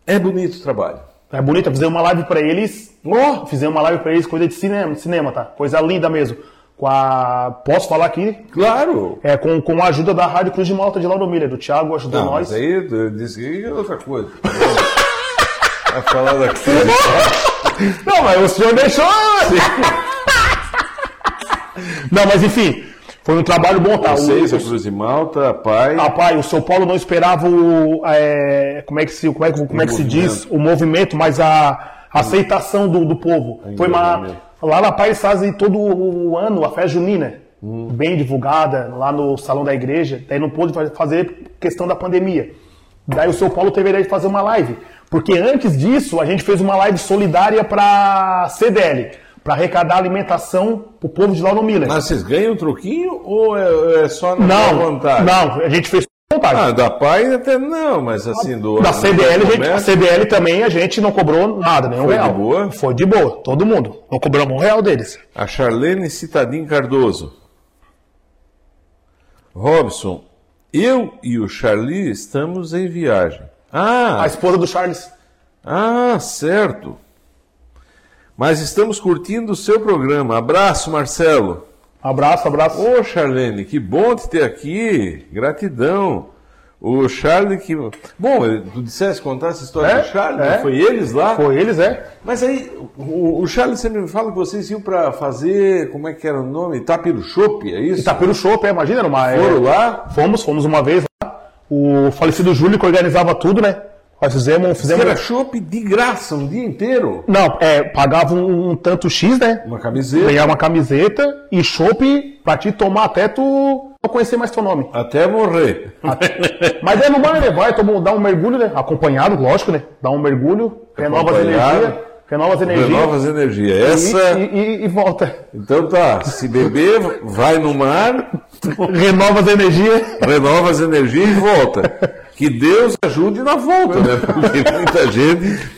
é bonito o trabalho. É bonito, eu fiz uma live pra eles. Oh, fizemos uma live pra eles, coisa de cinema, cinema, tá? Coisa linda mesmo. Com a... Posso falar aqui? Claro! É, com, com a ajuda da Rádio Cruz de Malta de Laudomilha, do Thiago ajudou Não, nós. Mas aí eu disse que é outra coisa. A falar da coisa. Não, mas o senhor deixou. Não, mas enfim, foi um trabalho bom, tá? Vocês, a Cruz de Malta, a P A I. A P A I, o São Paulo não esperava o. É, como é que se, como é, como é que se diz? O movimento, mas a, a aceitação do, do povo. Ainda foi uma. Lá na P A I eles fazem todo o ano a festa junina, hum. bem divulgada, lá no salão da igreja. Daí não pôde fazer questão da pandemia. Daí o São Paulo teve a ideia de fazer uma live. Porque antes disso, a gente fez uma live solidária para C D L, para arrecadar alimentação para o povo de Laudomilha. Mas vocês ganham um troquinho ou é, é só na não, vontade? Não, a gente fez só na vontade. Ah, da P A I até não, mas assim... do Da C D L, a gente, a C D L também a gente não cobrou nada, nenhum Foi real. Foi de boa? Foi de boa, todo mundo. Não cobramos um real deles. A Charlene Citadin Cardoso. Robson, eu e o Charlie estamos em viagem. Ah, a esposa do Charles. Ah, certo. Mas estamos curtindo o seu programa. Abraço, Marcelo. Abraço, abraço. Ô, Charlene, que bom te ter aqui. Gratidão. O Charles que... Bom, tu disseste contar essa história é, do Charles, é. Foi eles lá? Foi eles, é. Mas aí, o, o Charles sempre me fala que vocês iam para fazer, como é que era o nome? Itapiro Shop, é isso? Itapiro Shop, é, imagina, era uma... Foram é, lá? Fomos, fomos uma vez lá. O falecido Júlio que organizava tudo, né? Nós fizemos... fizemos... Era chopp de graça, um dia inteiro? Não, é, pagava um, um tanto X, né? Uma camiseta. Ganhava uma camiseta e chopp pra te tomar até tu... não conhecer mais teu nome. Até morrer. Até... Mas é no bar, né? Vai tomar, dar um mergulho, né? Acompanhado, lógico, né? Dá um mergulho, renova as energias. Renova as energias. Renova as energias. Essa... E, e, e volta. Então tá, se beber, vai no mar... Renova as energias. Renova as energias e volta. Que Deus ajude na volta, né? Porque muita gente...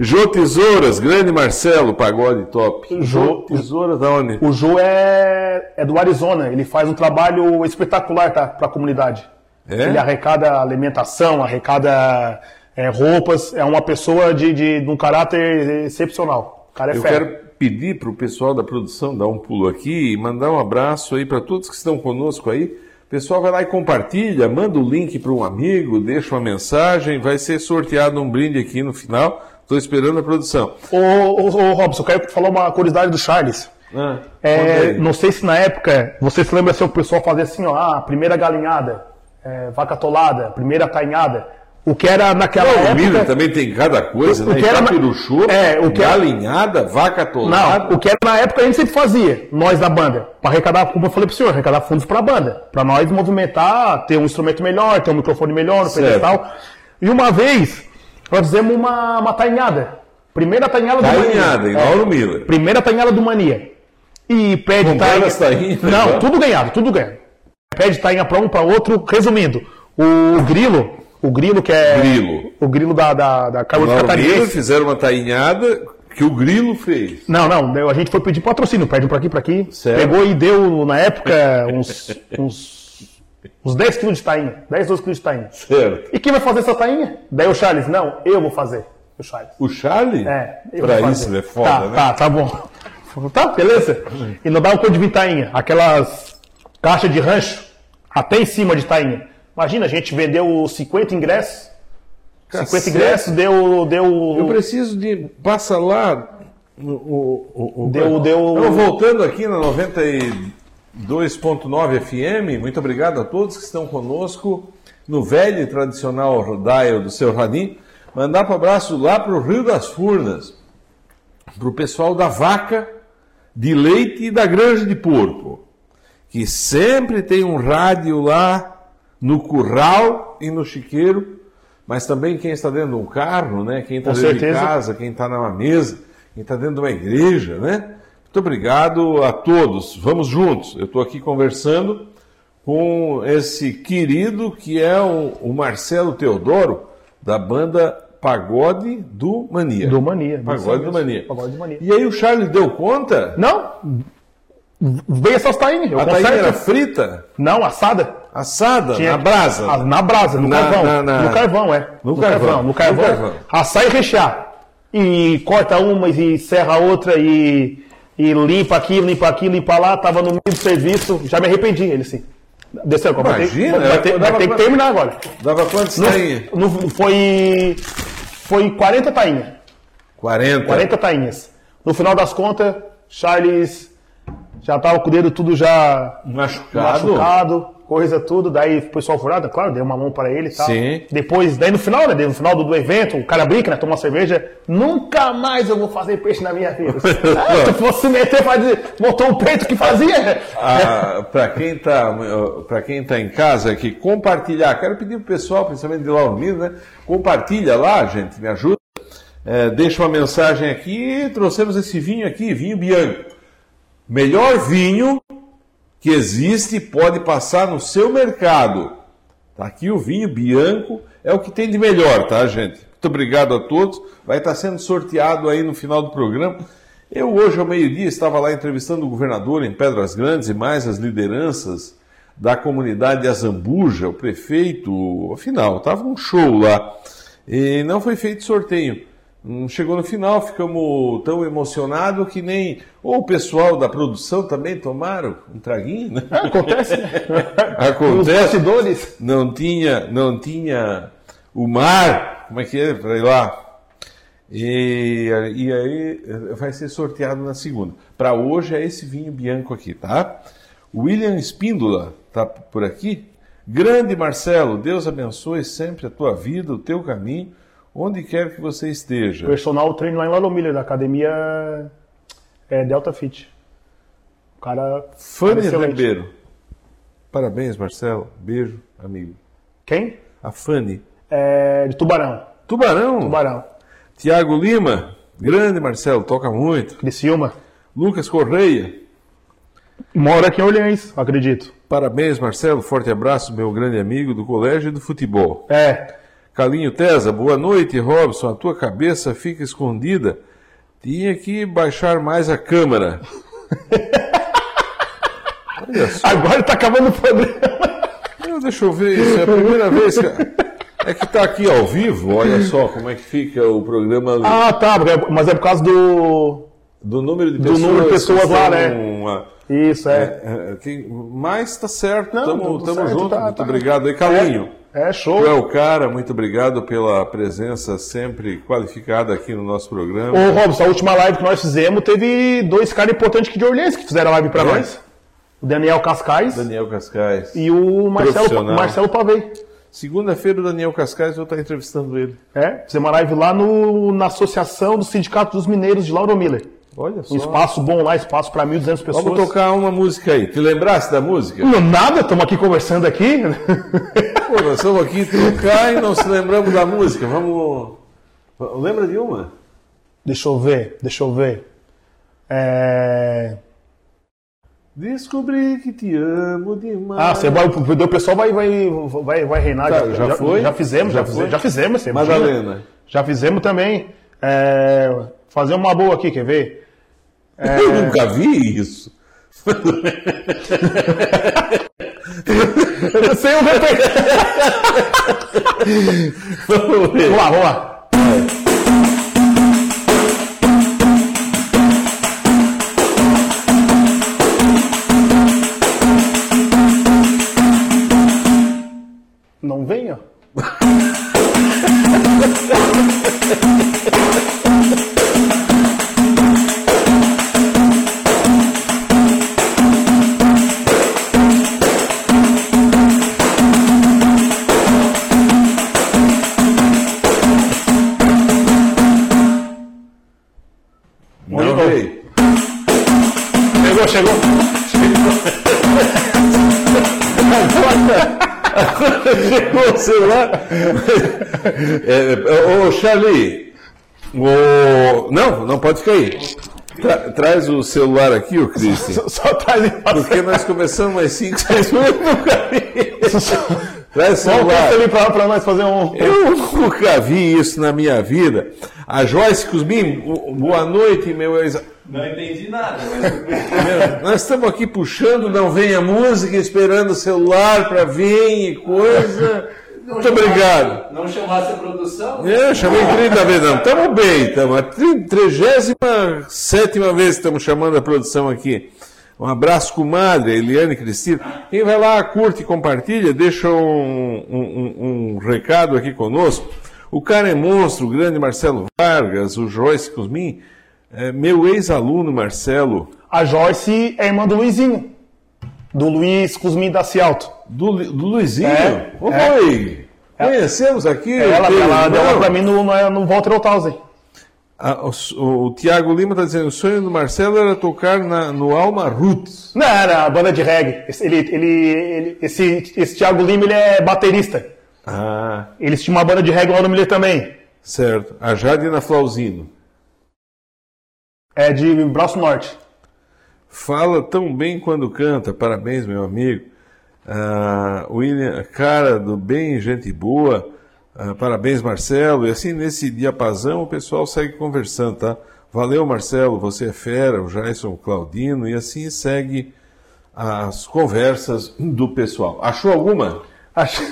Jô Tesouras, grande Marcelo, pagode top. Jô Tesouras, da onde? O Jô é, é do Arizona, ele faz um trabalho espetacular, tá? Para a comunidade. É? Ele arrecada alimentação, arrecada é, roupas, é uma pessoa de, de, de um caráter excepcional. O cara é Eu fera. Quero pedir para o pessoal da produção dar um pulo aqui e mandar um abraço aí para todos que estão conosco aí. Pessoal, vai lá e compartilha, manda o link para um amigo, deixa uma mensagem, vai ser sorteado um brinde aqui no final. Estou esperando a produção. Ô, ô, ô Robson, eu quero falar uma curiosidade do Charles. Ah, é, não sei se na época, você se lembra se o pessoal fazia assim, ó, ah, primeira galinhada, é, vaca atolada, primeira tainhada. O que era naquela não, época... Milho, também tem cada coisa, o, né? O que era na... é, o que galinhada, era... vaca atolada... Não, o que era na época a gente sempre fazia, nós da banda, para arrecadar, como eu falei para o senhor, arrecadar fundos para a banda, para nós movimentar, ter um instrumento melhor, ter um microfone melhor, um pedestal. E uma vez... Nós fizemos uma, uma tainhada. Primeira tainhada, tainhada do Mania. Em Lauro Müller. Primeira tainhada do Mania. E pede tainha. Tainha. Não, tudo ganhado, tudo ganhado. Pede tainha para um, para outro. Resumindo, o Grilo, o Grilo que é. Grilo. O Grilo da, da, da Cairu Catarinense. Eles fizeram uma tainhada que o Grilo fez. Não, não, a gente foi pedir patrocínio. Pede para aqui, para aqui. Certo. Pegou e deu, na época, uns, uns Uns dez quilos de tainha, dez, doze quilos de tainha. Certo. E quem vai fazer essa tainha? Daí o Charles, não, eu vou fazer. O Charles. O Charles? É. Eu pra vou fazer. Isso, é foda, tá, né? Tá, tá bom. Tá, beleza? E não dá um quilo de tainha. Aquelas caixas de rancho, até em cima de tainha. Imagina, a gente vendeu cinquenta ingressos. Cacete. cinquenta ingressos, deu, deu... Eu preciso de... Passa lá... O, o, o... Deu, deu... Então, voltando aqui na noventa e dois ponto nove F M, muito obrigado a todos que estão conosco no velho e tradicional dial do seu radinho. Mandar um abraço lá para o Rio das Furnas, para o pessoal da vaca, de leite e da granja de porco, que sempre tem um rádio lá no curral e no chiqueiro, mas também quem está dentro de um carro, né? Quem está dentro certeza. De casa, quem está numa mesa, quem está dentro de uma igreja, né? Muito obrigado a todos. Vamos juntos. Eu estou aqui conversando com esse querido que é o, o Marcelo Teodoro, da banda Pagode do Mania. Do Mania. Pagode do Mania. Pagode do Mania. E aí o Charles deu conta? Não. Veio essas tainhas. A tainha era frita? Não, assada. Assada? Tinha... Na brasa? A, na brasa, no na, carvão. Na, na... No carvão, é. No, no, carvão. Carvão. No, carvão. no carvão. Assar e rechear. E corta uma e serra outra e... E limpa aqui, limpa aqui, limpa lá, tava no meio do serviço, já me arrependi, ele sim. Desceu, imagina, vai ter, vai ter que terminar agora. Dava quantas tainhas? No, foi, foi quarenta tainhas. quarenta? quarenta tainhas. No final das contas, Charles já tava com o dedo tudo já machucado, machucado coisa tudo, daí o pessoal furado, claro, deu uma mão para ele e tal. Sim. Depois, daí no final, né, no final do, do evento, o cara brinca, né, toma uma cerveja, nunca mais eu vou fazer peixe na minha vida. Ah, tu fosse meter, fazer, botou o peito que fazia. Ah, para quem tá, para quem tá em casa aqui, compartilhar, quero pedir pro pessoal, principalmente de lá unido, né, compartilha lá, gente, me ajuda, é, deixa uma mensagem aqui, trouxemos esse vinho aqui, vinho Bianco. Melhor vinho que existe, pode passar no seu mercado. Tá aqui o vinho Bianco, é o que tem de melhor, tá, gente? Muito obrigado a todos. Vai estar sendo sorteado aí no final do programa. Eu hoje, ao meio-dia, estava lá entrevistando o governador em Pedras Grandes e mais as lideranças da comunidade de Azambuja, o prefeito, afinal, estava um show lá. E não foi feito sorteio. Chegou no final, ficamos tão emocionados que nem... Ou o pessoal da produção também tomaram um traguinho, né? Acontece, né? Acontece. Os bastidores. Não tinha, não tinha o mar, como é que é, para ir lá. E, e aí vai ser sorteado na segunda. Para hoje é esse vinho Bianco aqui, tá? William Espíndola tá por aqui. Grande Marcelo, Deus abençoe sempre a tua vida, o teu caminho, onde quer que você esteja. Personal treino lá em Laudomilha, da academia é, Delta Fit. O cara... Fanny Ribeiro. Parabéns, Marcelo. Beijo, amigo. Quem? A Fanny. É, de Tubarão. Tubarão? Tubarão. Tiago Lima. Grande, Marcelo. Toca muito. Criciúma. Lucas Correia. Mora aqui em Orleans, acredito. Parabéns, Marcelo. Forte abraço, meu grande amigo do colégio e do futebol. É... Calinho Tesa, boa noite, Robson, a tua cabeça fica escondida. Tinha que baixar mais a câmera. Olha só. Agora tá acabando o problema. Não, deixa eu ver isso, é a primeira vez que... É que tá aqui ao vivo, olha só como é que fica o programa ali. Ah, tá, mas é por causa do... Do número de pessoas, do número de pessoas lá, né? Uma... Isso, é. é, é tem... Mas tá certo, estamos juntos, tá, muito tá. Obrigado aí, Calinho. É. É, show. Tu é o cara, muito obrigado pela presença sempre qualificada aqui no nosso programa. Ô, Robson, a última live que nós fizemos teve dois caras importantes aqui de Orleans que fizeram a live pra é. nós. O Daniel Cascais. Daniel Cascais. E o Marcelo, Marcelo Pavei. Segunda-feira o Daniel Cascais, eu vou estar entrevistando ele. É, fizemos uma live lá no, na Associação do Sindicato dos Mineiros de Lauro Müller. Olha só. Um espaço bom lá, espaço para mil e duzentas pessoas. Vamos tocar uma música aí. Te lembrasse da música? Não, nada, estamos aqui conversando aqui. Pô, nós estamos aqui tocar e não se lembramos da música. Vamos... Lembra de uma? Deixa eu ver, deixa eu ver. É... Descobri que te amo demais. Ah, você vai, o pessoal vai, vai, vai, vai reinar. Tá, já, já, já foi? Já fizemos, já, já, foi? Fizemos, já fizemos. Você Madalena. Já fizemos também. É... Fazer uma boa aqui, quer ver? É... Eu nunca vi isso. Eu não sei o repertório. Vamos ver. Vamos lá, vamos lá. Não venha. Chegou? Chegou, sei lá. É, ô, Charlie. Ô... Não, não pode ficar aí. Tra- traz o celular aqui, ô Cris. Só, só, só traz ele. Porque nós começamos mais cinco, seis minutos no caminho. Traz o celular. Vamos pra, pra nós fazer um... Eu nunca vi isso na minha vida. A Joyce Cusmin, boa noite, meu ex... Não entendi nada. Mas... Nós estamos aqui puxando, não vem a música, esperando o celular para vir e coisa. Não Muito chamar, obrigado. Não chamasse a produção? É, chamei trinta vezes, não. Estamos bem, estamos. A trigésima sétima vez que estamos chamando a produção aqui. Um abraço, comadre, Eliane Cristina. Quem vai lá, curte e compartilha, deixa um, um, um, um recado aqui conosco. O cara é monstro, o grande Marcelo Vargas, o Joyce Cusmin. É, meu ex-aluno, Marcelo... A Joyce é irmã do Luizinho. Do Luiz Cusmin da Cialto. Do, do Luizinho? É, Ô, é. Oi! É. Conhecemos aqui... É ela ela deu ela pra mim no, no Walter Holthausen. Ah, o, o, o Thiago Lima está dizendo, o sonho do Marcelo era tocar na, no Alma Roots. Não, era a banda de reggae. Esse, ele, ele, ele, esse, esse Thiago Lima, ele é baterista. Ah. Eles tinham uma banda de reggae lá no Miller também. Certo. A Jadina Flauzino. É de Braço Norte. Fala tão bem quando canta. Parabéns, meu amigo. Ah, William, cara do bem, gente boa. Ah, parabéns, Marcelo. E assim, nesse diapasão, o pessoal segue conversando, tá? Valeu, Marcelo. Você é fera. O Jason, o Claudino. E assim segue as conversas do pessoal. Achou alguma? Achei.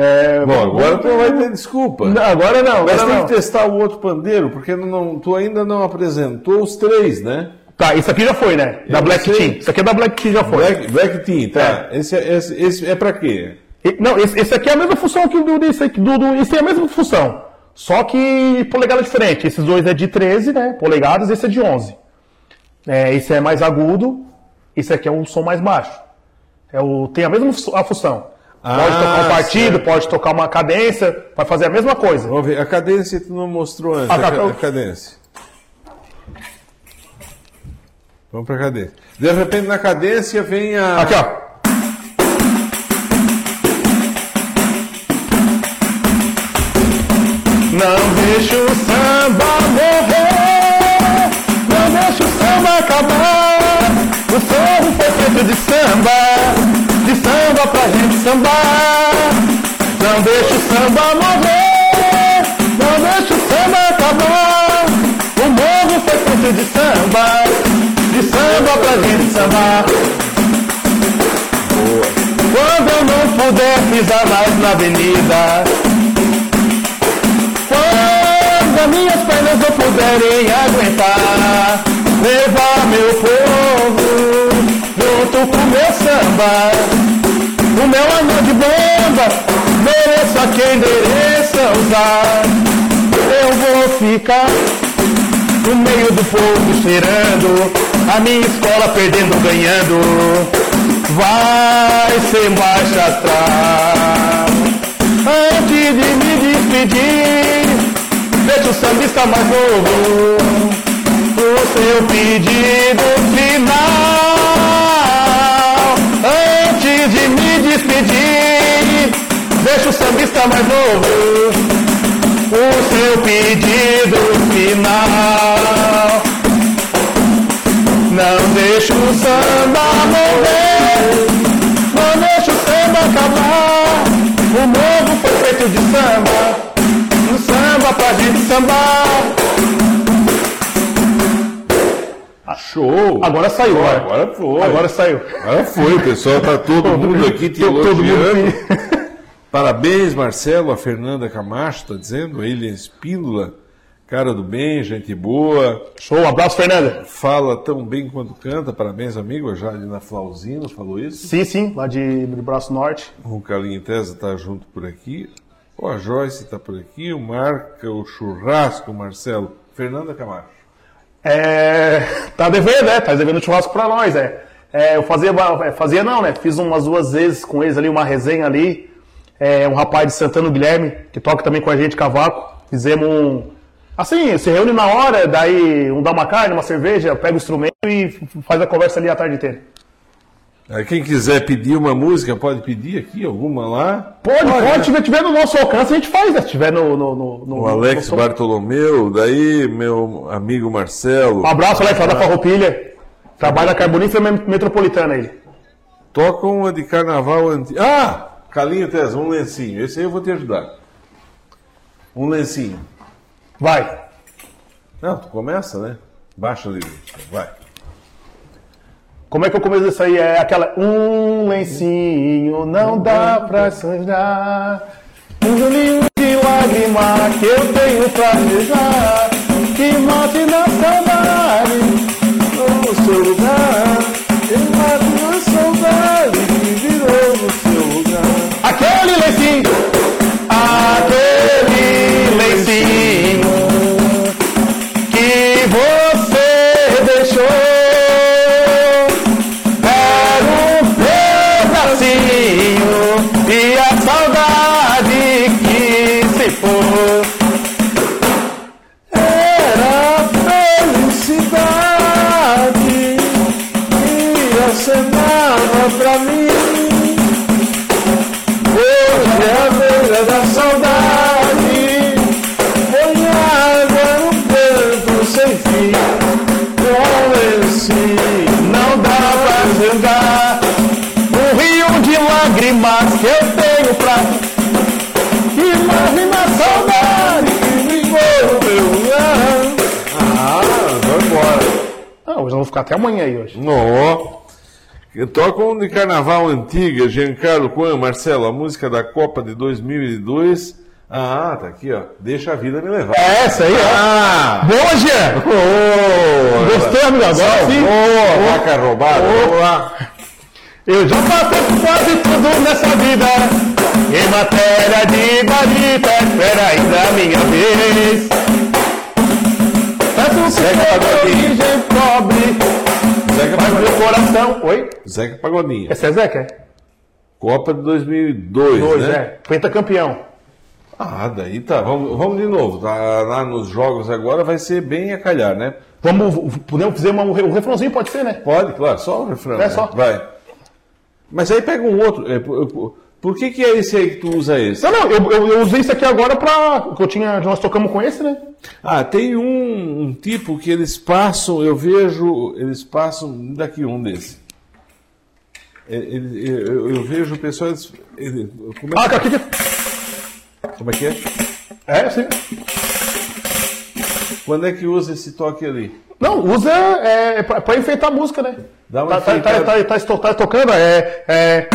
É, bom, agora tu não vai ter desculpa. Não, agora não. Mas tem que testar o outro pandeiro, porque não, tu ainda não apresentou os três, né? Tá, isso aqui já foi, né? Da eu Black Team. Isso aqui é da Black Team, já foi. Black, Black Team, tá. É. Esse, esse, esse é pra quê? Não, esse, esse aqui é a mesma função que do... Esse, aqui, do, do, esse é a mesma função. Só que polegada diferente. Esses dois é de treze, né? Polegadas, esse é de onze. É, esse é mais agudo. Esse aqui é um som mais baixo. É o, tem a mesma a função. Ah, pode tocar um partido, certo. Pode tocar uma cadência. Vai fazer a mesma coisa. Vamos ver. A cadência tu não mostrou antes. Ah, tá, a, ca... a cadência. Vamos pra cadência. De repente, na cadência vem a... Aqui, ó. Não deixa o samba morrer, não deixa o samba acabar. O sorro foi feito de samba, de samba pra gente sambar. Não deixa o samba morrer, não deixa o samba acabar. O morro foi feito de samba, de samba pra gente sambar. Quando eu não puder pisar mais na avenida, quando as minhas pernas não puderem aguentar, levar meu povo junto com meu samba, o meu anel de bomba, mereço a quem mereça usar. Eu vou ficar no meio do povo cheirando, a minha escola perdendo, ganhando, vai sem marcha atrás. Antes de me despedir, deixa o sambista mais novo o seu pedido final. Antes de me despedir, deixa o sambista mais novo o seu pedido final. Não deixa o samba morrer, não deixa o samba acabar. O novo foi feito de samba, um samba pra gente sambar. Show! Agora saiu, Show. Agora. Agora foi. Agora saiu. Agora foi, pessoal. Tá todo mundo aqui te elogiando. Parabéns, Marcelo. A Fernanda Camacho tá dizendo, ele é Espíndola. Cara do bem, gente boa. Show, abraço, Fernanda. Fala tão bem quanto canta. Parabéns, amigo. A Jadina Flauzino falou isso. Sim, sim, lá de, do Braço Norte. O Carlinho Tesa tá junto por aqui. Ó, a Joyce tá por aqui. O Marca, o Churrasco, Marcelo. Fernanda Camacho. É... Tá devendo, né? Tá devendo churrasco pra nós, é. é eu fazia... Fazia não, né? Fiz umas duas vezes com eles ali, uma resenha ali. É, um rapaz de Santana, o Guilherme, que toca também com a gente, cavaco. Fizemos um... Assim, se reúne na hora, daí um dá uma carne, uma cerveja, pega o instrumento e faz a conversa ali a tarde inteira. Quem quiser pedir uma música, pode pedir aqui, alguma lá? Pode, pode. pode. Se tiver, tiver no nosso alcance, a gente faz, né? Se tiver no... no, no, no o Alex no Bartolomeu, daí meu amigo Marcelo. Um abraço, Alex, lá da Farroupilha. Trabalha na Carbonífera Metropolitana, ele. Toca uma de carnaval antigo. Ah! Calinho Tesa, um lencinho. Esse aí eu vou te ajudar. Um lencinho. Vai. Não, tu começa, né? Baixa ali. Vai. Como é que eu começo isso aí? É aquela... Um lencinho não dá pra sanjar, um olhinho de lágrima que eu tenho pra beijar, que mate na saudade no seu lugar, eu mato na saudade que virou no seu lugar. Aquele lencinho, aquele lencinho que você deixou, era um pedacinho e a saudade que se for era felicidade que acenava pra mim. Hoje é a beira da saudade, não dá pra julgar, um rio de lágrimas que eu tenho pra que morre na saudade que ligou meu lugar. Ah, vai embora. Ah, hoje eu vou ficar até amanhã aí hoje. Não. Tocam de Carnaval Antiga, Giancarlo Coan, Marcelo, a música da Copa de dois mil e dois. Ah, tá aqui, ó. Deixa a vida me levar. É essa aí, ó. Ah! Boa, Jean! Oh, gostou, amigo? Agora sim. Boa, vaca roubada. Boa. Eu já passei por quase tudo nessa vida. Em matéria de bandida, espera ainda a minha vez. Tanto um senhor de origem pobre. Zeca Pagodinho. Meu coração. Oi? Zeca Pagodinho. Essa é Zeca? Copa de dois mil e dois, dois, né? É. Pentacampeão. Ah, daí tá. Vamos, vamos de novo. Tá, lá nos jogos agora vai ser bem a calhar, né? Vamos, podemos fazer uma, um refrãozinho, pode ser, né? Pode, claro. Só o refrão. É, né? Só. Vai. Mas aí pega um outro. É, por, por, por que que é esse aí que tu usa esse? Não, não. Eu, eu, eu usei esse aqui agora pra... que eu tinha, nós tocamos com esse, né? Ah, tem um, um tipo que eles passam... Eu vejo... Eles passam... Daqui um desse. Ele, eu, eu vejo pessoas... Ele, como é ah, que... que... Como é que é? É, sim. Quando é que usa esse toque ali? Não, usa é, pra, pra enfeitar a música, né? Dá uma tá, tá, tá, tá, tá, tá tocando, é, é...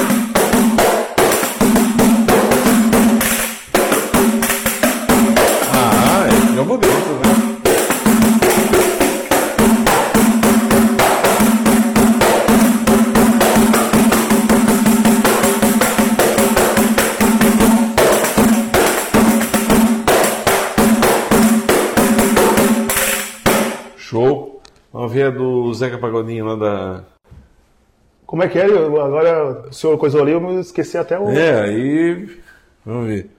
Ah, é, eu vou ver, eu vou ver. Vamos ver a do Zeca Pagodinho lá da... Como é que é? Eu, agora o senhor coisou ali, eu me esqueci até o... É, aí... Vamos ver.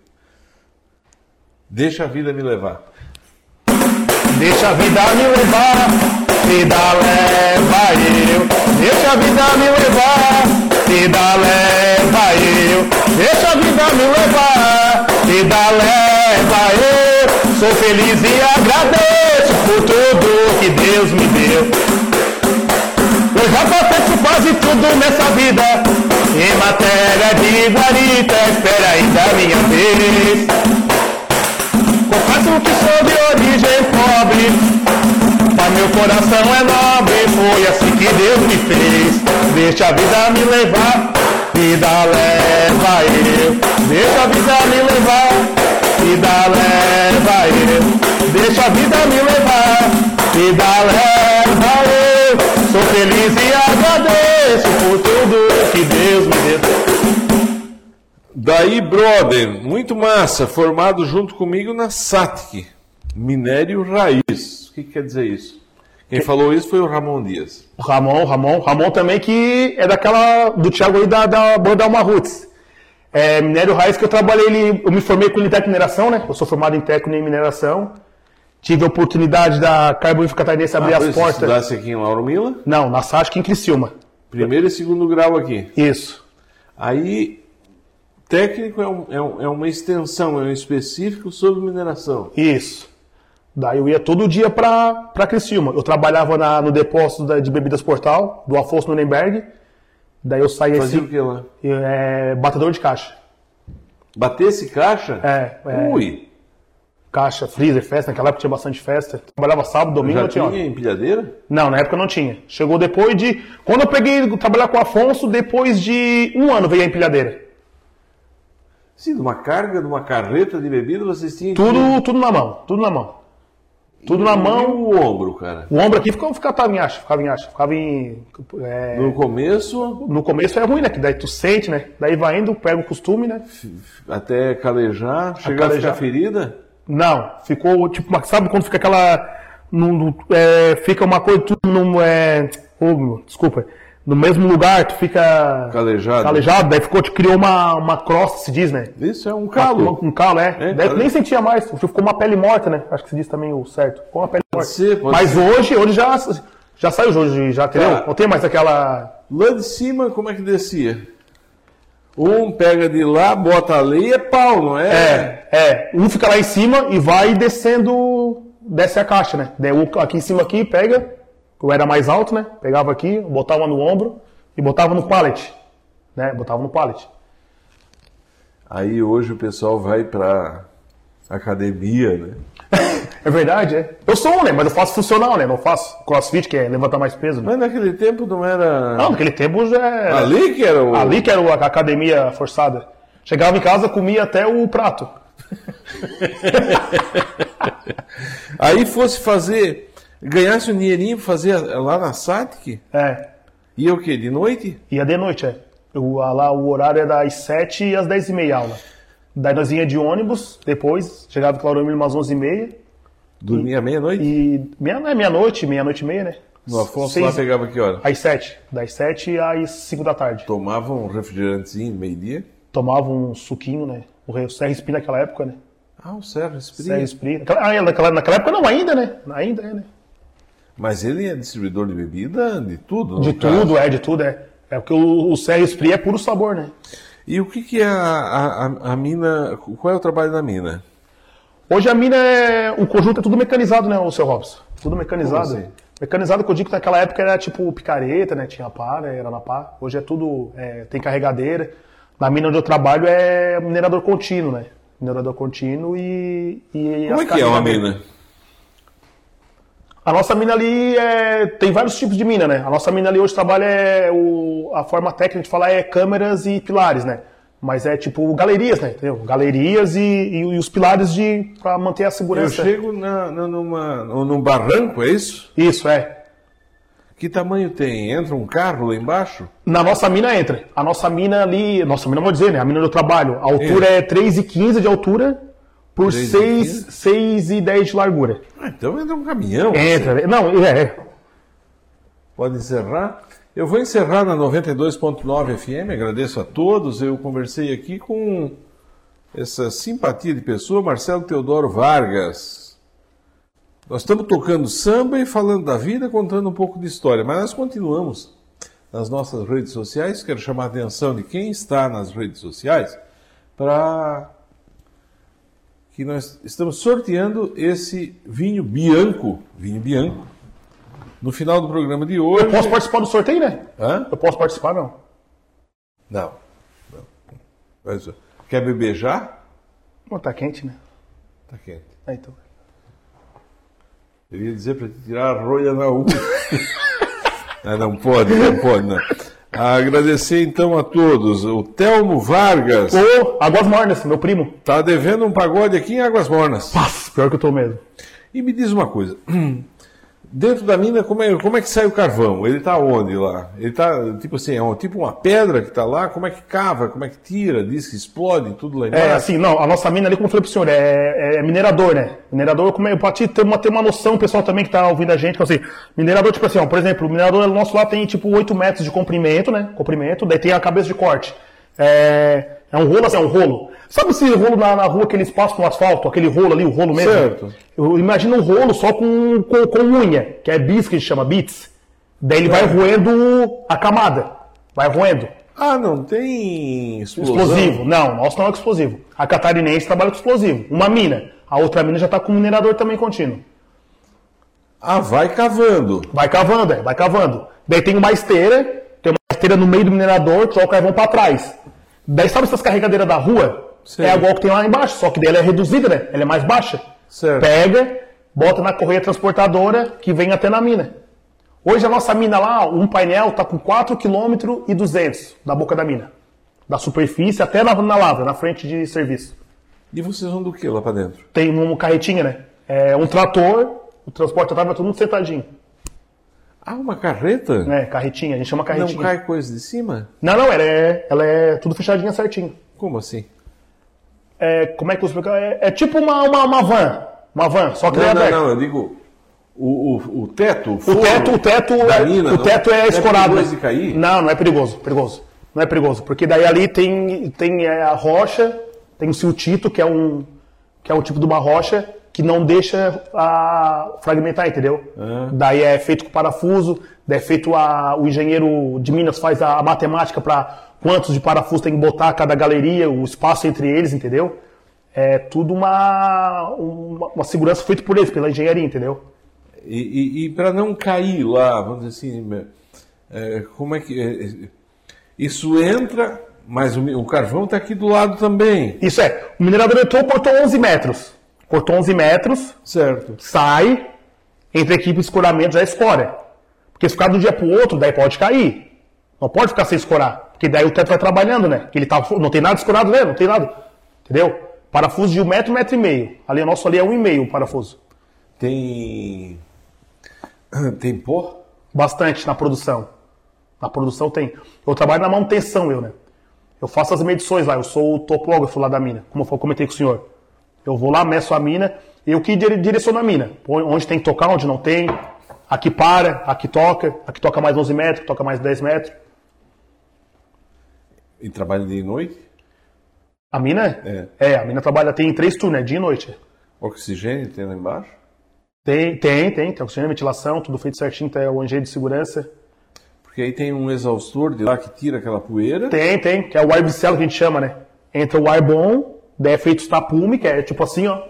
Deixa a vida me levar. Deixa a vida me levar, vida leva eu. Deixa a vida me levar, vida leva eu. Deixa a vida me levar, vida leva eu. Sou feliz e agradeço por tudo que Deus me deu. Eu já passei por quase tudo nessa vida. Em matéria de guarita, espera ainda a minha vez. Confesso que sou de origem pobre, mas meu coração é nobre, foi assim que Deus me fez. Deixa a vida me levar, vida leva eu. Deixa a vida me levar, vida leva eu. Deixa a vida me levar, vida leva eu. Sou feliz e agradeço por tudo que Deus me deu. Daí, brother, muito massa, formado junto comigo na S A T I C, Minério Raiz. O que, que quer dizer isso? Quem que... falou isso foi o Ramon Dias. O Ramon, Ramon, Ramon também, que é daquela, do Thiago aí, da, da banda Alma Roots. É, Minério Raiz, que eu trabalhei, ele, eu me formei com ele em técnico em mineração, né? Eu sou formado em técnico em mineração. Tive a oportunidade da Carbonífera Catarinense abrir ah, as portas. Você estudasse aqui em Lauro Müller? Não, na S A S C em Criciúma. Primeiro e segundo grau aqui. Isso. Aí, técnico é, um, é, um, é uma extensão, é um específico sobre mineração. Isso. Daí eu ia todo dia para Criciúma. Eu trabalhava na, no depósito da, de bebidas Portal, do Afonso Nuremberg. Daí eu saía assim... Fazia esse, o que lá? É, batedor de caixa. Batesse caixa? É. é Ui! Caixa, freezer, festa, naquela época tinha bastante festa. Trabalhava sábado, domingo, não tinha. Já tinha empilhadeira? Não, na época não tinha. Chegou depois de... Quando eu peguei trabalhar com o Afonso, depois de um ano veio a empilhadeira. Sim, de uma carga, de uma carreta de bebida, vocês tinham... Tudo, tudo na mão, tudo na mão. Tudo e na mão. E o ombro, cara? O ombro aqui ficava, ficava em acha, ficava em acha, ficava em... É... No começo... No começo é ruim, né? Que daí tu sente, né? Daí vai indo, pega o costume, né? Até calejar, chegar a ficar ferida... Não, ficou tipo, sabe quando fica aquela, no, no, é, fica uma coisa tudo no, é, oh, desculpa, no mesmo lugar, tu fica calejado, calejado daí ficou, te criou uma, uma crosta, se diz, né? Isso, é um calo. Uma, um calo, é. é daí tu nem sentia mais, ficou uma pele morta, né? Acho que se diz também o certo, ficou uma pele pode morta. Ser, pode Mas ser. hoje, hoje já, já saiu, hoje já tem, tá. Não tem mais aquela... Lá de cima, como é que descia? Um pega de lá, bota ali e é pau, não é? É, é. Um fica lá em cima e vai descendo, desce a caixa, né? Aqui em cima aqui, pega, eu era mais alto, né? Pegava aqui, botava no ombro e botava no pallet, né? Botava no pallet. Aí hoje o pessoal vai pra academia, né? É verdade, é. Eu sou um, né? Mas eu faço funcional, né? Não faço crossfit, que é levantar mais peso. Né? Mas naquele tempo não era... Não, naquele tempo já era... Ali que era o... Ali que era a academia forçada. Chegava em casa, comia até o prato. Aí fosse fazer... Ganhasse um dinheirinho pra fazer lá na S A T I C? É. Ia o quê? De noite? Ia de noite, é. Eu, lá, o horário era das sete às dez e meia aula. Daí nós ia de ônibus, depois, chegava com o Laudomilha umas onze e meia. Dormia meia-noite? E, meia, é, meia-noite, meia-noite e meia, né? No Afonso seis, lá pegava que hora? Às sete. Das sete às cinco da tarde. Tomava um refrigerantezinho, meio-dia? Tomava um suquinho, né? O Serra Espírito naquela época, né? Ah, o Serra Espírito. Serra Espírito. Ah, naquela, naquela época não, ainda, né? Ainda é, né? Mas ele é distribuidor de bebida, de tudo, De tudo, é, de tudo, é. É porque o, o Serra Esprit é puro sabor, né? E o que que é a, a, a mina... Qual é o trabalho da mina? Hoje a mina é... O conjunto é tudo mecanizado, né, o seu Robson? Tudo mecanizado. Como assim? Mecanizado, que eu digo que naquela época era tipo picareta, né? Tinha pá, né? Era na pá. Hoje é tudo... É, tem carregadeira. Na mina onde eu trabalho é minerador contínuo, né? Minerador contínuo e... e Como é que é uma mina? A nossa mina ali é, tem vários tipos de mina, né? A nossa mina ali hoje trabalha, é o, a forma técnica de falar é câmeras e pilares, né? Mas é tipo galerias, né? Entendeu? Galerias e, e, e os pilares de para manter a segurança. Eu chego na, na, numa, num barranco, é isso? Isso, é. Que tamanho tem? Entra um carro lá embaixo? Na nossa mina entra. A nossa mina ali, nossa mina, vou dizer, né? A mina do trabalho, a altura é, é três e quinze de altura. Por seis e dez de largura. Ah, então entra um caminhão. Entra. Assim. Não, é, é. Pode encerrar. Eu vou encerrar na noventa e dois ponto nove F M. Agradeço a todos. Eu conversei aqui com essa simpatia de pessoa, Marcelo Teodoro Vargas. Nós estamos tocando samba e falando da vida, contando um pouco de história. Mas nós continuamos nas nossas redes sociais. Quero chamar a atenção de quem está nas redes sociais para... que nós estamos sorteando esse vinho Bianco, vinho Bianco, no final do programa de hoje. Eu posso participar do sorteio, né? Hã? Eu posso participar, não? Não. não. Quer beber já? Oh, tá quente, né? Tá quente. Ah, então. Eu ia dizer para tirar a rolha na U. ah, não pode, não pode, não. Agradecer então a todos. O Telmo Vargas. Ô, Águas Mornas, meu primo. Tá devendo um pagode aqui em Águas Mornas. Nossa, pior que eu tô mesmo. E me diz uma coisa. Dentro da mina, como é, como é que sai o carvão? Ele tá onde lá? Ele tá, tipo assim, é um, tipo uma pedra que tá lá? Como é que cava? Como é que tira? Diz que explode, tudo lá embaixo? É, assim, não, a nossa mina ali, como eu falei pro senhor, é, é minerador, né? Minerador, como é, pra ti ter uma, ter uma noção, o pessoal também que tá ouvindo a gente, que assim, minerador, tipo assim, ó, por exemplo, o minerador nosso lá tem, tipo, oito metros de comprimento, né? Comprimento, daí tem a cabeça de corte. É, é um rolo, assim, é um rolo. Sabe esse rolo na, na rua que eles passam no asfalto? Aquele rolo ali, o rolo mesmo? Certo. Eu imagino um rolo só com, com, com unha, que é bis, que a gente chama bits. Daí ele é. vai roendo a camada. Vai roendo. Ah, não tem explosivo? Explosivo. Não, nosso não é explosivo. A catarinense trabalha com explosivo. Uma mina. A outra mina já está com minerador também contínuo. Ah, vai cavando. Vai cavando, é. Vai cavando. Daí tem uma esteira. Tem uma esteira no meio do minerador, troca o carvão para trás. Daí sabe essas carregadeiras da rua? Sei. É igual que tem lá embaixo, só que daí ela é reduzida, né? Ela é mais baixa. Certo. Pega, bota na correia transportadora que vem até na mina. Hoje a nossa mina lá, um painel, tá com quatro vírgula dois quilômetros da boca da mina. Da superfície até na, na lavra, na frente de serviço. E vocês vão do que lá pra dentro? Tem uma carretinha, né? É um trator, o transporte vai todo mundo sentadinho. Ah, uma carreta? É, carretinha, a gente chama carretinha. Não cai coisa de cima? Não, não, ela é, ela é tudo fechadinha certinho. Como assim? É, como é que eu explico? É, é tipo uma, uma, uma van. Uma van, só que não, é aberta. Não, não, eu digo o, o, o teto, o forno, o teto, o teto, é, mina, o teto não, é escorado. Não é perigoso de cair? Não, não é perigoso, perigoso. Não é perigoso, porque daí ali tem, tem é, a rocha, tem o siltito, que é um que é um tipo de uma rocha que não deixa a fragmentar, entendeu? É. Daí é feito com parafuso, daí é feito a, o engenheiro de Minas faz a, a matemática para quantos de parafuso tem que botar cada galeria, o espaço entre eles, entendeu? É tudo uma, uma, uma segurança feita por eles, pela engenharia, entendeu? E, e, e para não cair lá, vamos dizer assim, é, como é que... É, isso entra, mas o, o carvão está aqui do lado também. Isso é. O minerador entrou, cortou onze metros. Cortou onze metros, certo. Sai, entre equipe e escoramento já escora. Porque se ficar de um dia pro outro, daí pode cair. Não pode ficar sem escorar. Porque daí o teto vai trabalhando, né? Ele tá, não tem nada escorado, né? Não tem nada. Entendeu? Parafuso de um metro, um metro e meio. Ali, o nosso ali é um e meio o parafuso. Tem... Tem pó? Bastante na produção. Na produção tem. Eu trabalho na manutenção, eu, né? Eu faço as medições lá. Eu sou o topógrafo lá da mina, como eu comentei com o senhor. Eu vou lá, meço a mina. Eu que direciono a mina. Onde tem que tocar, onde não tem. Aqui para, aqui toca. Aqui toca mais onze metros, toca mais dez metros. E trabalha de noite? A mina? É. É, a mina trabalha, tem três turnos, né? Dia e noite. Oxigênio tem lá embaixo? Tem, tem, tem. Tem oxigênio, ventilação, tudo feito certinho, tem o engenho de segurança. Porque aí tem um exaustor de lá que tira aquela poeira. Tem, tem, que é o ar bicelo que a gente chama, né? Entra o ar bom, daí é feito os tapume, que é tipo assim, ó,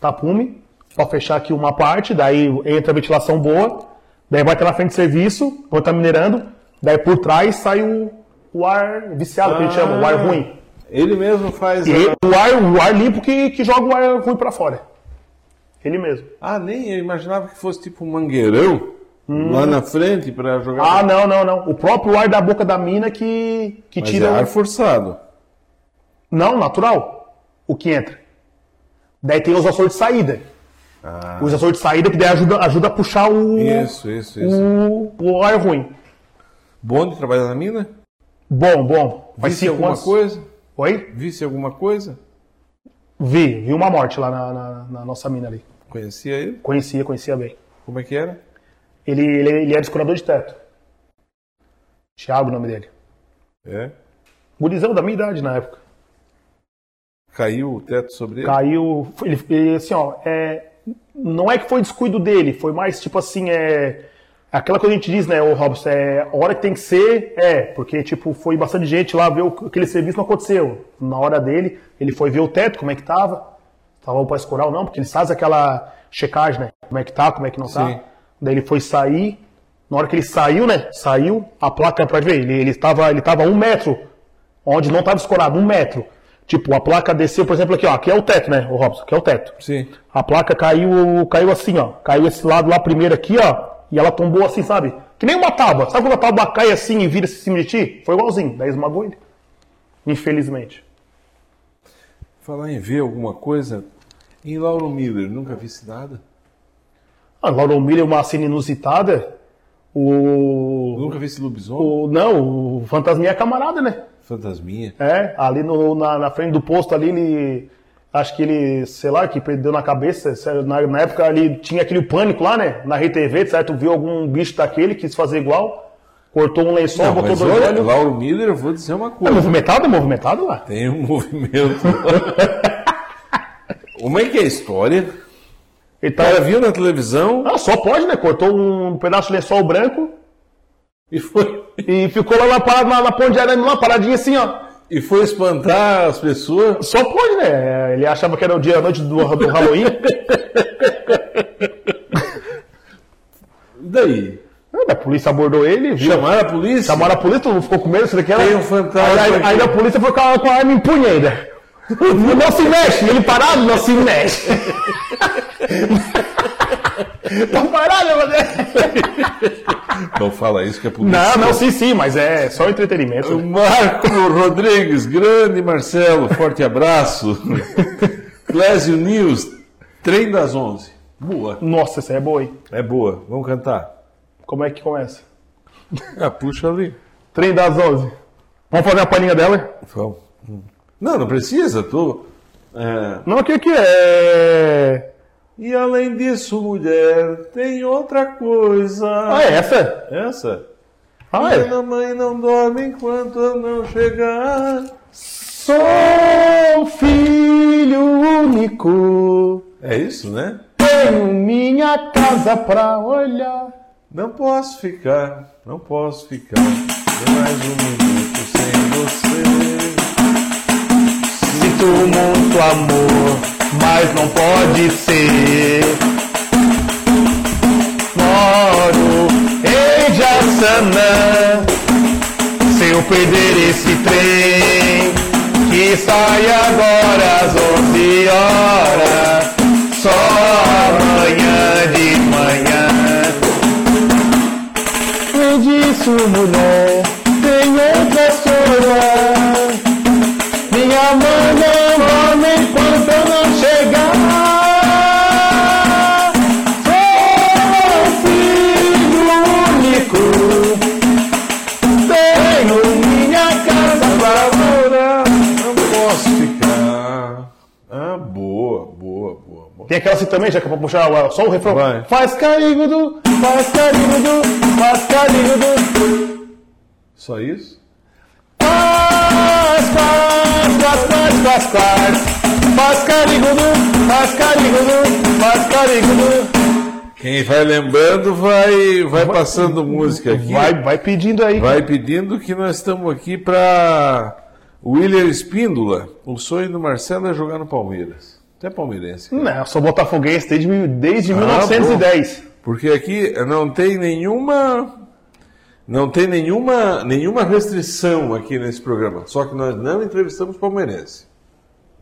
tapume, pra fechar aqui uma parte, daí entra a ventilação boa, daí vai até na frente de serviço, quando tá minerando, daí por trás sai o, o ar viciado, ah, que a gente chama, o ar ruim. Ele mesmo faz... Ele, a... o, ar, o ar limpo que, que joga o ar ruim pra fora. Ele mesmo. Ah, nem eu imaginava que fosse tipo um mangueirão. Hum. Lá na frente para jogar... Ah, não, não, não. O próprio ar da boca da mina que, que mas tira... Mas é ar forçado. Não, natural. O que entra. Daí tem os açores de saída. Ah. Os açores de saída que daí ajuda, ajuda a puxar o... Isso, isso, isso. O, o ar ruim. Bom de trabalhar na mina? Bom, bom. Vai ser alguma umas... coisa? Oi? Visse alguma coisa? Vi. Vi uma morte lá na, na, na nossa mina ali. Conhecia ele? Conhecia, conhecia bem. Como é que era? Ele, ele, ele era escurador de teto. Thiago, o nome dele. É? Gurizão da minha idade na época. Caiu o teto sobre ele? Caiu. Ele, ele assim, ó. É, não é que foi descuido dele, foi mais tipo assim, é. Aquela coisa que a gente diz, né, ô Robson, é, a hora que tem que ser, é, porque, tipo, foi bastante gente lá ver o, aquele serviço, não aconteceu. Na hora dele, ele foi ver o teto, como é que tava, tava para escorar ou não, porque eles fazem aquela checagem, né, como é que tá, como é que não tá. Sim. Daí ele foi sair, na hora que ele saiu, né, saiu, a placa, pra ver, ele, ele, tava, ele tava um metro, onde não tava escorado, um metro. Tipo, a placa desceu, por exemplo, aqui, ó, aqui é o teto, né, ô Robson, aqui é o teto. Sim. A placa caiu, caiu assim, ó, caiu esse lado lá primeiro aqui, ó. E ela tombou assim, sabe? Que nem uma tábua. Sabe quando a tábua cai assim e vira em cima de ti? Foi igualzinho. Daí esmagou ele. Infelizmente. Falar em ver alguma coisa... Em Lauro Müller, nunca vi nada? Ah, Lauro Müller é uma cena inusitada. O... Eu nunca vi esse lobisomem? O... Não, o Fantasminha é camarada, né? Fantasminha? É, ali no, na, na frente do posto ali, ele... Acho que ele, sei lá, que perdeu na cabeça. Na, na época ali tinha aquele pânico lá, né? Na R T V, certo? Viu algum bicho daquele, quis fazer igual. Cortou um lençol, não, botou dois olhos. Lauro Müller, eu vou dizer uma coisa. É movimentado? É movimentado lá? Tem um movimento. Como é que é a história? Ele tá... O cara viu na televisão. Ah, só pode, né? Cortou um pedaço de lençol branco. E foi. E ficou lá na, parada, na, na ponte de arame, lá, paradinha assim, ó. E foi espantar as pessoas? Só pode, né? Ele achava que era o dia, a noite do, do Halloween. E daí? A polícia abordou ele. Viu? Chamaram a polícia? Chamaram a polícia, todo mundo ficou com medo. Isso daqui era... Tem um fantasma. Aí, aí a polícia foi com a, com a arma em punho ainda. Não se mexe, ele parado, não se mexe. Tá parado, mas... Não fala isso que é polícia. Não, não, sim, sim, mas é só entretenimento. Marco Rodrigues, grande Marcelo, forte abraço. Clésio News, trem das onze. Boa. Nossa, essa é boa, hein? É boa, vamos cantar. Como é que começa? Ah, puxa ali. Trem das onze. Vamos fazer uma palhinha dela? Vamos. Não, não precisa, tô... É... Não, o que que é... E além disso, mulher, tem outra coisa. Ah, é essa? Essa? Ah, é? Minha mãe não dorme enquanto eu não chegar. Sou filho único. É isso, né? Tenho minha casa pra olhar. Não posso ficar, não posso ficar. Tem mais um minuto sem você. Sinto muito amor, mas não pode ser. Moro em Jaçanã. Se eu perder esse trem que sai agora às onze horas, só amanhã de manhã. Eu disse mulher, tem outra sorra. Minha mãe não olha enquanto eu não chegar. Sou filho único, tenho minha casa pra morar. Não posso ficar. Ah, boa, boa, boa, boa. Tem aquela assim também, já que é pra puxar só o refrão. Vai. Faz carinho do, faz carinho do, faz carinho do. Só isso? Faz, faz, faz, faz, faz, faz carigudu, faz carigudu, faz carigudu. Quem vai lembrando vai, vai passando vai, música aqui. Vai, vai pedindo aí. Vai pedindo que nós estamos aqui para William Espíndola. O sonho do Marcelo é jogar no Palmeiras. Até palmeirense. Cara. Não, eu sou botafoguense desde, desde ah, mil novecentos e dez. Bom, porque aqui não tem nenhuma... Não tem nenhuma, nenhuma restrição aqui nesse programa. Só que nós não entrevistamos palmeirense.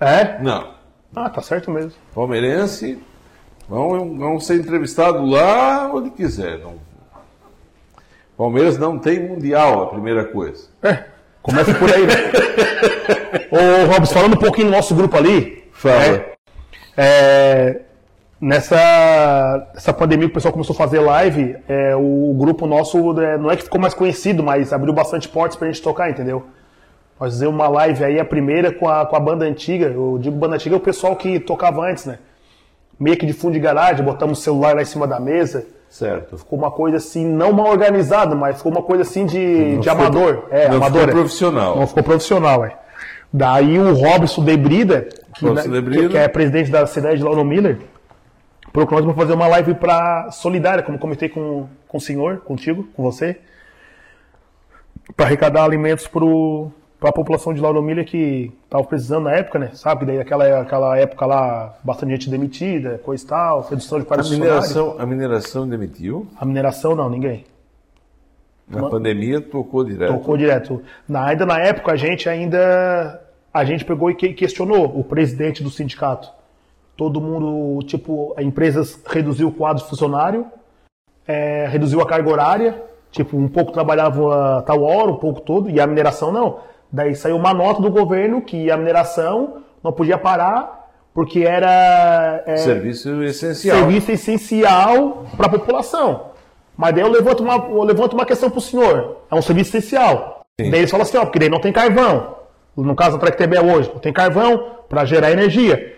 É? Não. Ah, tá certo mesmo. Palmeirense, vão, vão ser entrevistados lá onde quiser. Não. Palmeiras não tem mundial, a primeira coisa. É, começa por aí, né? Ô, Robson, falando um pouquinho do nosso grupo ali. Fala. É, é... Nessa essa pandemia que o pessoal começou a fazer live, é, o grupo nosso é, não é que ficou mais conhecido, mas abriu bastante portas pra gente tocar, entendeu? Nós fizemos uma live aí, a primeira com a, com a banda antiga. Eu digo banda antiga é o pessoal que tocava antes, né? Meio que de fundo de garagem, botamos o celular lá em cima da mesa. Certo. Ficou uma coisa assim, não mal organizada, mas ficou uma coisa assim de, de amador. Ficou, é, não amador, ficou é. profissional. Não ficou profissional, é. Daí o Robson de Brida, que, né, de Brida. Que, que é presidente da cidade de Lauro Müller, procuramos para fazer uma live pra solidária, como comentei com, com o senhor, contigo, com você, para arrecadar alimentos para a população de Laudomilha que estava precisando na época, né? Sabe? Daí aquela, aquela época lá, bastante gente demitida, coisa e tal, redução de paros funcionários. A mineração demitiu? A mineração não, ninguém. Na uma, pandemia tocou direto? Tocou direto. Na, ainda na época a gente ainda a gente pegou e questionou o presidente do sindicato. Todo mundo, tipo, a empresa reduziu o quadro funcionário, é, reduziu a carga horária, tipo, um pouco trabalhava tal hora, um pouco todo, e a mineração não. Daí saiu uma nota do governo que a mineração não podia parar, porque era... É, serviço essencial. Serviço essencial para a população. Mas daí eu levanto uma, eu levanto uma questão para o senhor. É um serviço essencial. Sim. Daí eles falam assim, ó, porque daí não tem carvão. No caso, a Tractebel hoje, não tem carvão para gerar energia.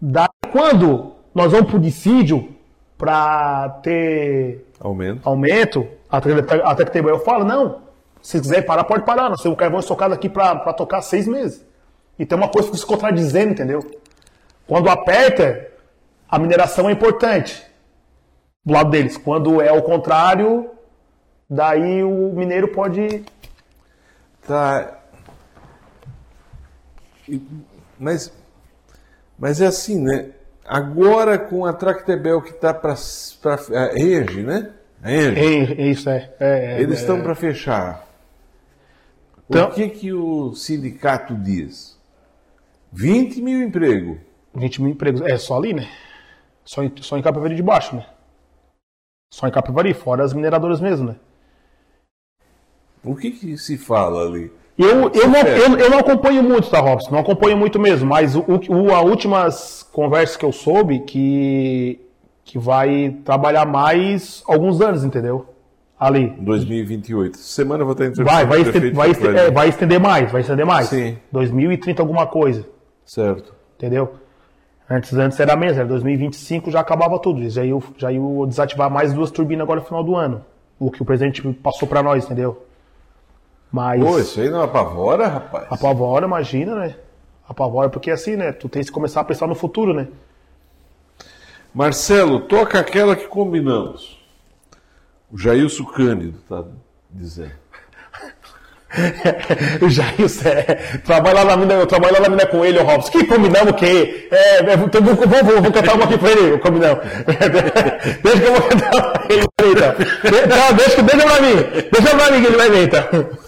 Daí quando nós vamos pro dissídio para ter aumento, aumento até, até que tem eu falo, não, se quiser parar, pode parar, nós temos o carvão estocado aqui para tocar seis meses. Então é uma coisa que se contradizendo, entendeu? Quando aperta, a mineração é importante, do lado deles. Quando é ao contrário, daí o mineiro pode... Tá. Mas... Mas é assim, né? Agora com a Tractebel que está para... A Enge, né? A Enge. É, isso, é. é, é Eles estão é, para fechar. Então, o que, que o sindicato diz? vinte mil empregos. vinte mil empregos. É só ali, né? Só em, só em Capivari de baixo, né? Só em Capivari, fora as mineradoras mesmo, né? O que, que se fala ali? Eu, eu, não, eu, eu não acompanho muito, tá, Robson? Não acompanho muito mesmo, mas o, o, a últimas conversas que eu soube que, que vai trabalhar mais alguns anos, entendeu? Ali. dois mil e vinte e oito. Semana eu vou estar entrevistando. Vai, vai, estender, vai, estender, é, vai estender mais, vai estender mais. Sim. dois mil e trinta alguma coisa. Certo. Entendeu? Antes, antes era mesmo, era dois mil e vinte e cinco, já acabava tudo. Já ia, já ia desativar mais duas turbinas agora no final do ano. O que o presidente passou pra nós, entendeu? Mas... Pô, isso aí não apavora, rapaz? Apavora, imagina, né? Apavora, porque assim, né? Tu tem que começar a pensar no futuro, né? Marcelo, toca aquela que combinamos. O Jailson Cândido tá dizendo. O Jailson, é... Trabalha lá na mina, eu trabalho lá na mina com ele, o Robson. Que combinamos o quê? É, então, vou, vou, vou, vou cantar uma aqui pra ele, combinamos. Deixa que eu vou cantar pra ele, então. Não, deixa, deixa pra mim. Deixa pra mim que ele vai ver, então.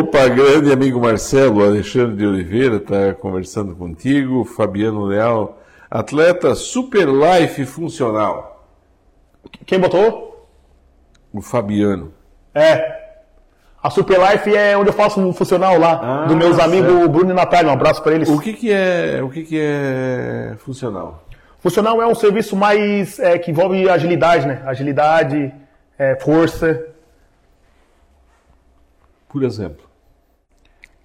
Opa, grande amigo Marcelo, Alexandre de Oliveira está conversando contigo, Fabiano Leal, Atleta Super Life Funcional. Quem botou? O Fabiano. É. A Super Life é onde eu faço um funcional lá, ah, dos meus amigos Bruno e Natália. Um abraço para eles. O que, que é, o que, que é funcional? Funcional é um serviço mais é, que envolve agilidade, né? Agilidade, é, força. Por exemplo?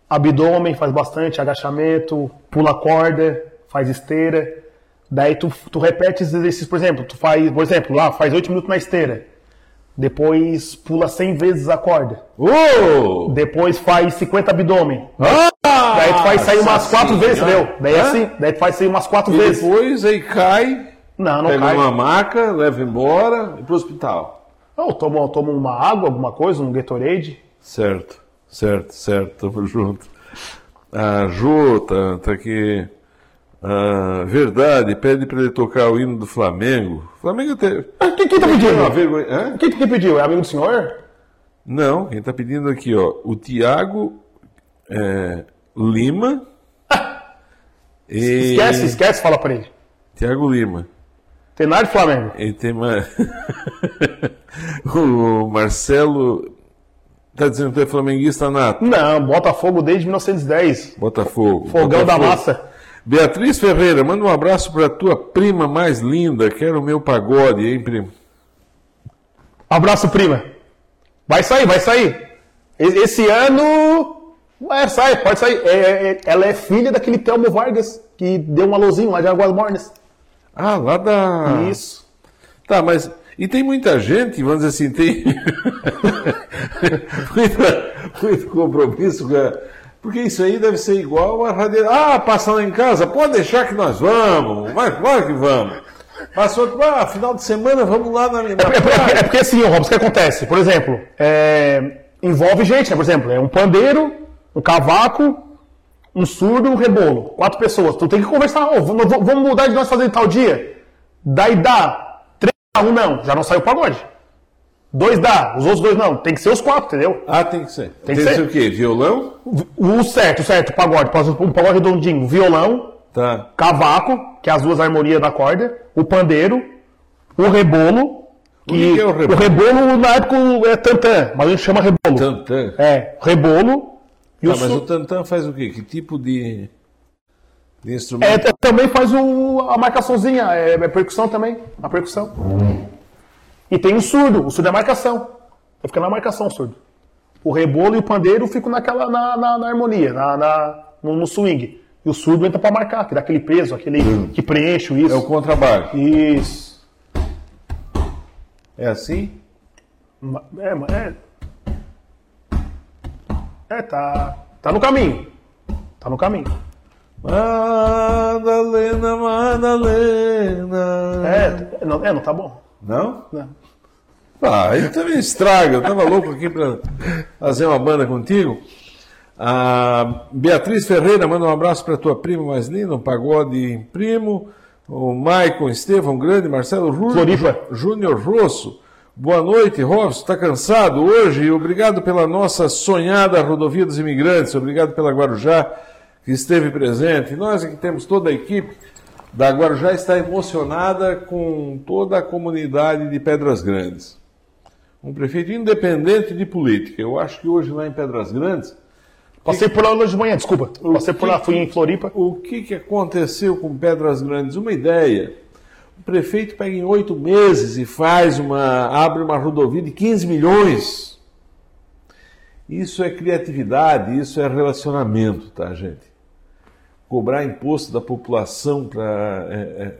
Abdômen, faz bastante, agachamento, pula corda, faz esteira. Daí tu, tu repete esses exercícios, por exemplo, tu faz, por exemplo, lá faz oito minutos na esteira. Depois pula cem vezes a corda. Uh! Depois faz cinquenta abdômen. Ah! Daí tu faz sair umas quatro vezes, entendeu? Daí é assim, daí tu faz sair umas quatro vezes. Depois aí cai, não, não pega cai. Uma maca, leva embora e pro hospital. Ou toma, toma uma água, alguma coisa, um Gatorade. Certo, certo, certo, tamo junto. A Jô tá, tá aqui. Ah, verdade, pede pra ele tocar o hino do Flamengo. Flamengo até. Ah, quem, quem tá pedindo? Vergonha... Hã? Quem, quem pediu? É amigo do senhor? Não, quem tá pedindo aqui, ó. O Thiago é, Lima. e... Esquece, esquece, fala pra ele. Thiago Lima. Tem nada de Flamengo. E tem uma... o Marcelo. Tá dizendo que tu é flamenguista nato? Não, Botafogo desde mil novecentos e dez. Botafogo. Fogão Botafogo. Da massa. Beatriz Ferreira, manda um abraço para tua prima mais linda. Quero o meu pagode, hein, primo? Abraço, prima. Vai sair, vai sair. Esse ano... Vai sair, pode sair. É, é, ela é filha daquele Telmo Vargas, que deu um alôzinho lá de Águas Mornas. Ah, lá da... Isso. Tá, mas... E tem muita gente, vamos dizer assim, tem... muita, muito compromisso com a... Porque isso aí deve ser igual a radeira. Ah, passa lá em casa, pode deixar que nós vamos. Vai, claro que vamos. Passou, ah, final de semana, vamos lá na... na... É, é, é porque assim, Robson, o que acontece? Por exemplo, é, envolve gente, né? Por exemplo, é um pandeiro, um cavaco, um surdo e um rebolo. Quatro pessoas. Então tem que conversar. Oh, vamos mudar de nós fazer tal dia. Daí dá. Três dá, um não. Já não saiu o pagode. Dois dá, os outros dois não. Tem que ser os quatro, entendeu? Ah, tem que ser. Tem, tem que ser. ser o quê? Violão? O certo, certo, pagode. Um pagode redondinho. Violão, tá. Cavaco, que é as duas harmonias da corda, o pandeiro, o rebolo. O que, que é o rebolo? O rebolo, na época, é tantã, mas a gente chama rebolo. Tantã? É, rebolo. E tá, o mas su... o tantã faz o quê? Que tipo de, de instrumento? É, também faz o... a marcaçãozinha, é, é percussão também, a percussão. E tem o surdo, o surdo é marcação. Eu fico na marcação, surdo. O rebolo e o pandeiro ficam naquela, na, na, na harmonia, na, na, no, no swing. E o surdo entra pra marcar, que dá aquele peso, aquele hum. que preenche, isso. É o contrabaixo. Isso. É assim? É, é. É, tá. Tá no caminho. Tá no caminho. Madalena, Madalena. É, não, é, não tá bom. Não? Não. Ah, eu também estraga. Eu tava louco aqui para fazer uma banda contigo. A Beatriz Ferreira manda um abraço para tua prima mais linda, um pagode primo. O Maicon Estevão Grande, Marcelo Júnior Rosso. Boa noite, Robson. Tá cansado hoje? Obrigado pela nossa sonhada rodovia dos imigrantes. Obrigado pela Guarujá que esteve presente. Nós que temos toda a equipe da Guarujá está emocionada com toda a comunidade de Pedras Grandes. Um prefeito independente de política. Eu acho que hoje lá em Pedras Grandes... Passei que... por lá hoje de manhã, desculpa. O Passei que... por lá, fui em Floripa. O que, que aconteceu com Pedras Grandes? Uma ideia. O prefeito pega em oito meses e faz uma... abre uma rodovia de quinze milhões. Isso é criatividade, isso é relacionamento, tá, gente? Cobrar imposto da população para... É, é.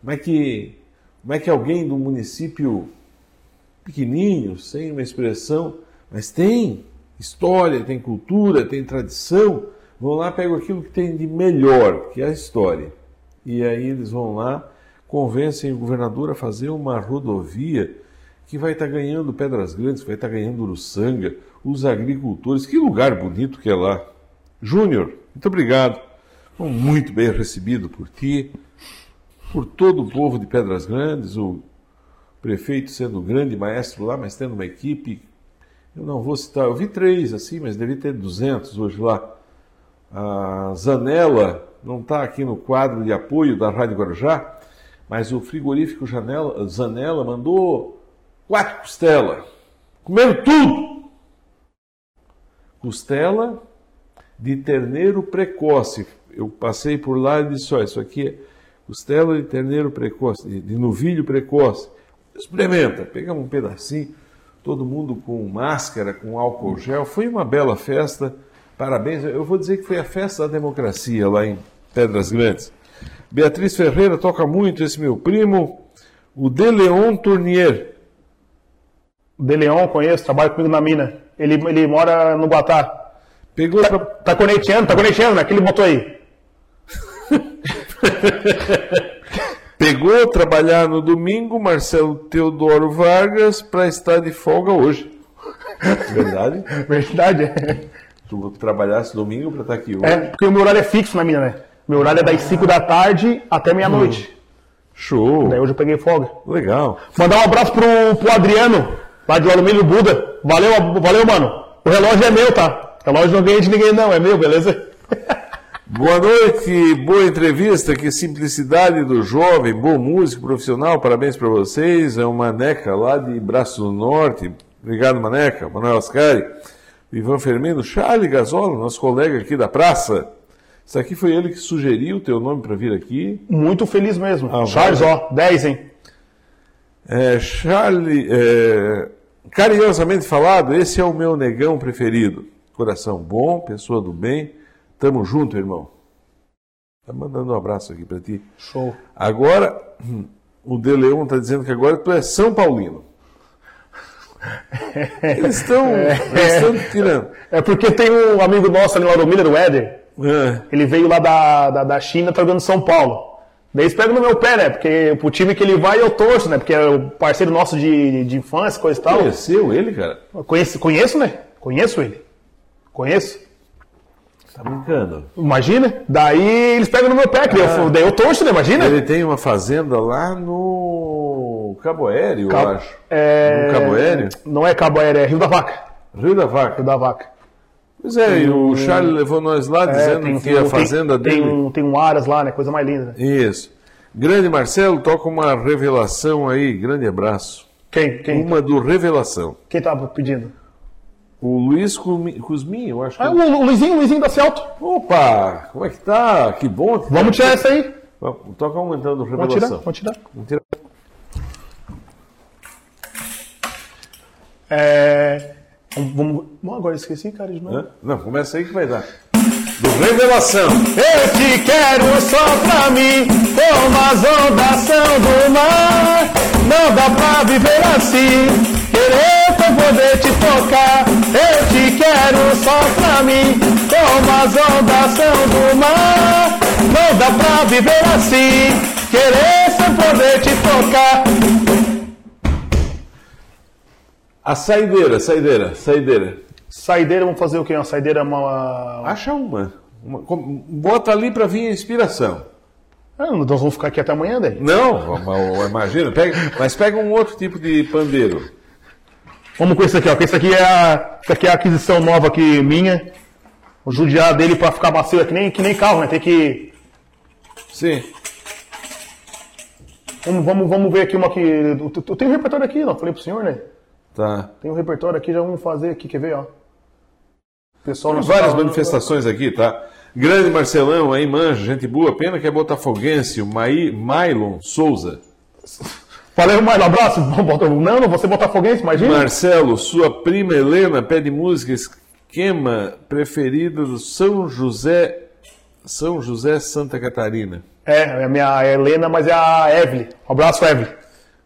Como, é que, como é que alguém do município pequenininho, sem uma expressão, mas tem história, tem cultura, tem tradição, vão lá, pegam aquilo que tem de melhor, que é a história. E aí eles vão lá, convencem o governador a fazer uma rodovia que vai estar tá ganhando Pedras Grandes, vai estar tá ganhando Uruçanga, os agricultores. Que lugar bonito que é lá. Júnior, muito obrigado. Muito bem recebido por ti, por todo o povo de Pedras Grandes, o prefeito sendo um grande maestro lá, mas tendo uma equipe, eu não vou citar, eu vi três assim, mas deve ter duzentos hoje lá. A Zanella, não está aqui no quadro de apoio da Rádio Guarujá, mas o frigorífico Janela, Zanella mandou quatro costelas. Comeram tudo! Costela de terneiro precoce. Eu passei por lá e disse, olha, isso aqui é costela de terneiro precoce, de, de novilho precoce. Experimenta. Pegamos um pedacinho, todo mundo com máscara, com álcool gel. Foi uma bela festa. Parabéns. Eu vou dizer que foi a festa da democracia lá em Pedras Grandes. Beatriz Ferreira toca muito, esse meu primo, o Deleon Tournier. O Deleon, conheço, trabalha comigo na mina. Ele, ele mora no Guatá. Pegou. Tá, pra... tá conectando, tá conectando, aquele botou aí. Pegou trabalhar no domingo, Marcelo Teodoro Vargas, para estar de folga hoje. Verdade? Verdade, é. Tu trabalhasse domingo para estar aqui hoje. É, porque o meu horário é fixo na minha, né? Meu horário é das cinco da tarde até meia-noite. Hum, show! Daí hoje eu peguei folga. Legal. Mandar um abraço pro, pro Adriano, lá de Laudomilha, Buda. Valeu, valeu, mano. O relógio é meu, tá? O relógio não ganha de ninguém, não. É meu, beleza? Boa noite, boa entrevista. Que simplicidade do jovem, bom músico, profissional. Parabéns para vocês. É o Maneca lá de Braço do Norte. Obrigado, Maneca. Manuel Ascari. Ivan Fermino, Charlie Gasola, nosso colega aqui da praça. Isso aqui foi ele que sugeriu o teu nome para vir aqui. Muito feliz mesmo. Ah, Charles, ó, dez, hein? É, Charlie, é, carinhosamente falado, esse é o meu negão preferido. Coração bom, pessoa do bem. Tamo junto, irmão. Tá mandando um abraço aqui para ti. Show. Agora, o Deleon tá dizendo que agora tu é São Paulino. Eles estão é, tirando. É porque tem um amigo nosso ali, Lauro Müller, o Éder. É. Ele veio lá da, da, da China, tá jogando São Paulo. Daí eles pegam no meu pé, né? Porque pro time que ele vai eu torço, né? Porque é o parceiro nosso de, de infância, coisa e tal. Conheceu ele, cara? Conheço, conheço, né? Conheço ele. Conheço. Tá brincando. Imagina. Daí eles pegam no meu pé, ah, eu, daí eu torço, né? Imagina. Ele tem uma fazenda lá no Cabo Aéreo, Cabo... eu acho. É... No Cabo Aéreo? Não é Cabo Aéreo, é Rio da Vaca. Rio da Vaca? Rio da Vaca. Pois é, tem... e o Charles levou nós lá é, dizendo tem, que tem, a fazenda tem, dele... Tem um, tem um Aras lá, né? Coisa mais linda. Isso. Grande Marcelo, toca uma revelação aí. Grande abraço. Quem? Quem? Uma do Revelação. Quem tava pedindo? O Luiz Cusminho, eu acho. Ah, que... o Luizinho, o Luizinho da Cialto. Opa, como é que tá? Que bom. Que Vamos tá... tirar essa aí. Vamos, toca uma então do Revelação. Vamos tirar, vamos tirar. Vamos tirar. É... Vamos... Bom, agora esqueci, cara, de novo. Não, começa aí que vai dar. Do Revelação. Eu te quero só pra mim, como as ondas são do mar. Não dá pra viver assim, querer pra poder te tocar. Eu te quero só pra mim, como as ondas são do mar. Não dá pra viver assim, querer sem poder te tocar. A saideira, saideira, saideira. Saideira, vamos fazer o quê? Uma saideira, uma... Acha uma. uma. Bota ali pra vir a inspiração. Ah, nós vamos ficar aqui até amanhã, daí? Não, imagina. Pega, mas pega um outro tipo de pandeiro. Vamos com isso aqui, ó. Isso aqui é a, isso aqui é a aquisição nova aqui minha. O judiar dele pra ficar macio é que nem, que nem carro, né? Tem que... Sim. Vamos, vamos, vamos ver aqui uma que... Eu tenho um repertório aqui, não? Falei pro senhor, né? Tá. Tem um repertório aqui, já vamos fazer aqui, quer ver, ó. Pessoal, tem várias tá... manifestações aqui, tá? Grande Marcelão, aí manja, gente boa, pena que é botafoguense, o Maí... Mylon Souza. Valeu, Mylon, abraço. Não, não vou ser botafoguense, imagina. Marcelo, sua prima Helena pede música esquema preferida do São José, São José Santa Catarina. É, é a minha Helena, mas é a Evelyn. Um abraço, Evelyn.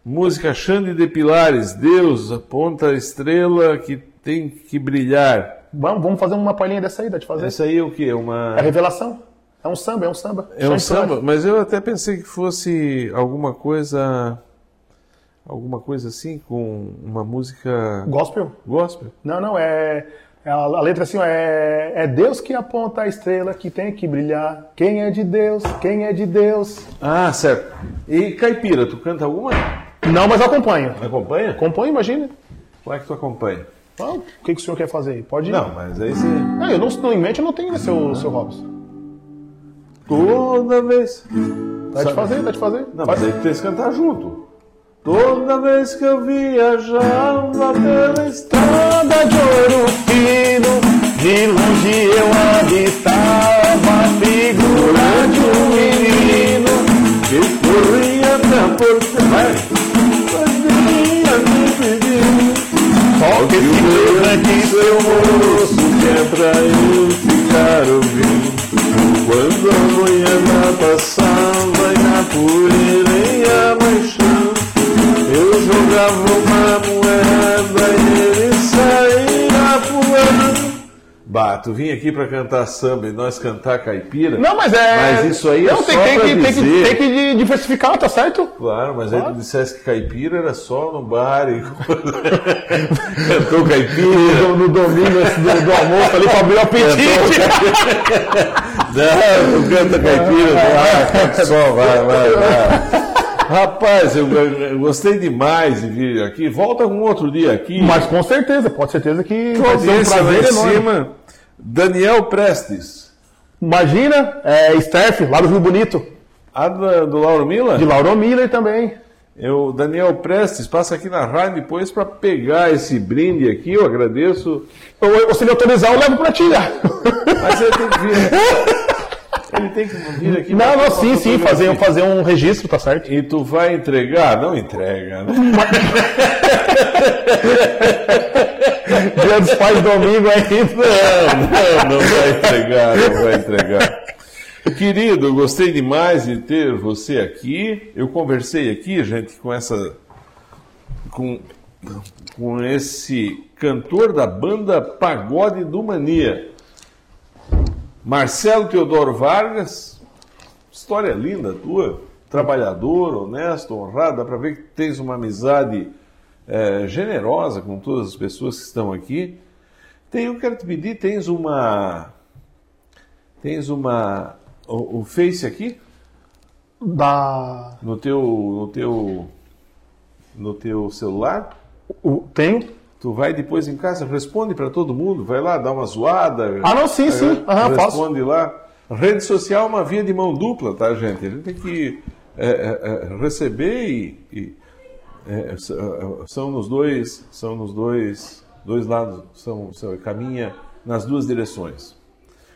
Música Xande de Pilares, Deus, aponta a estrela que tem que brilhar. Vamos, vamos fazer uma palhinha dessa aí, dá de fazer. Essa aí é o quê? Uma... É revelação. É um samba, é um samba. É Xande um samba, Pilares. Mas eu até pensei que fosse alguma coisa... Alguma coisa assim, com uma música... Gospel? Gospel. Não, não, é... A letra assim, ó, é... é Deus que aponta a estrela que tem que brilhar. Quem é de Deus? Quem é de Deus? Ah, certo. E caipira, tu canta alguma? Não, mas eu acompanho. Acompanha? Acompanho, imagina. Como é que tu acompanha? Ah, o que, que o senhor quer fazer aí? Pode ir. Não, mas aí você... Ah, eu não, não em mente eu não tenho, né, seu, seu Robson. Toda vez. Vai te fazer, vai te fazer. Não, mas aí tem que cantar junto. Toda vez que eu viajava pela estrada de ouro fino, de longe eu habitava a figura de um menino que corria na porta. Só que lembra que seu moço quer pra eu ficar ouvindo. Quando a manhã passava e na poeira ia baixando, eu jogava uma moeda e ele saía voando. Bah, tu vim aqui pra cantar samba e nós cantar caipira? Não, mas é... Mas isso aí não, é tem, só tem pra que, dizer... Tem que, tem que diversificar, tá certo? Claro, mas claro. Aí tu dissesse que caipira era só no bar e... Cantou caipira... No domingo do, do almoço ali pra abrir o apetite! Não, não canta caipira, não. Ah, só vai, vai, vai. Rapaz, eu, eu gostei demais de vir aqui. Volta um outro dia aqui. Mas com certeza, pode certeza que vai ser um prazer enorme. Cima, Daniel Prestes. Imagina, é, Steph, lá do Rio Bonito. Ah, do, do Lauro Müller? De Lauro Müller também. Eu, Daniel Prestes, passa aqui na rádio depois para pegar esse brinde aqui, eu agradeço. Eu, eu, se ele autorizar, eu levo para ti. Mas ele tem que vir. Ele tem que vir aqui. Não, não, sim, sim, fazer, fazer um registro, tá certo? E tu vai entregar? Não entrega, né? Dia dos Pais domingo ainda. Não, não, não vai entregar, não vai entregar. Querido, eu gostei demais de ter você aqui. Eu conversei aqui, gente, com essa... Com, com esse cantor da banda Pagode do Mania. Marcelo Teodoro Vargas, história linda tua, trabalhador, honesto, honrado, dá para ver que tens uma amizade é, generosa com todas as pessoas que estão aqui. Tem, eu quero te pedir, tens uma... Tens uma... O, o Face aqui? Da... No teu... No teu, no teu celular? O, tenho. Tu vai depois em casa, responde para todo mundo, vai lá, dá uma zoada. Ah, não, sim, sim. Aham, responde faço. Lá. Rede social é uma via de mão dupla, tá, gente? A gente tem que é, é, receber e... e é, são nos dois... São nos dois, dois lados, são, são, caminha nas duas direções.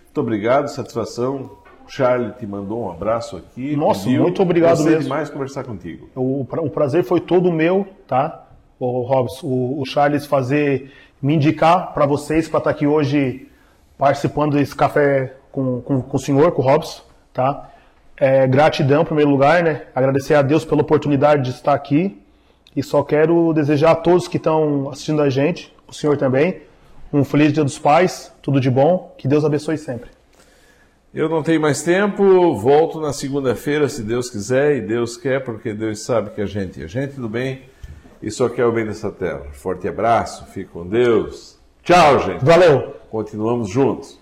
Muito obrigado, satisfação. Charles te mandou um abraço aqui. Nossa, pediu. Muito obrigado mesmo. Demais conversar contigo. O, pra, o prazer foi todo meu, tá? O Robson, o, o Charles fazer, me indicar para vocês, para estar aqui hoje participando desse café com, com, com o senhor, com o Robson, tá? É, gratidão, em primeiro lugar, né? Agradecer a Deus pela oportunidade de estar aqui e só quero desejar a todos que estão assistindo a gente, o senhor também, um feliz Dia dos Pais, tudo de bom, que Deus abençoe sempre. Eu não tenho mais tempo, volto na segunda-feira, se Deus quiser, e Deus quer, porque Deus sabe que a gente é gente do bem, e só quer o bem dessa terra. Forte abraço, fique com Deus. Tchau, gente. Valeu. Continuamos juntos.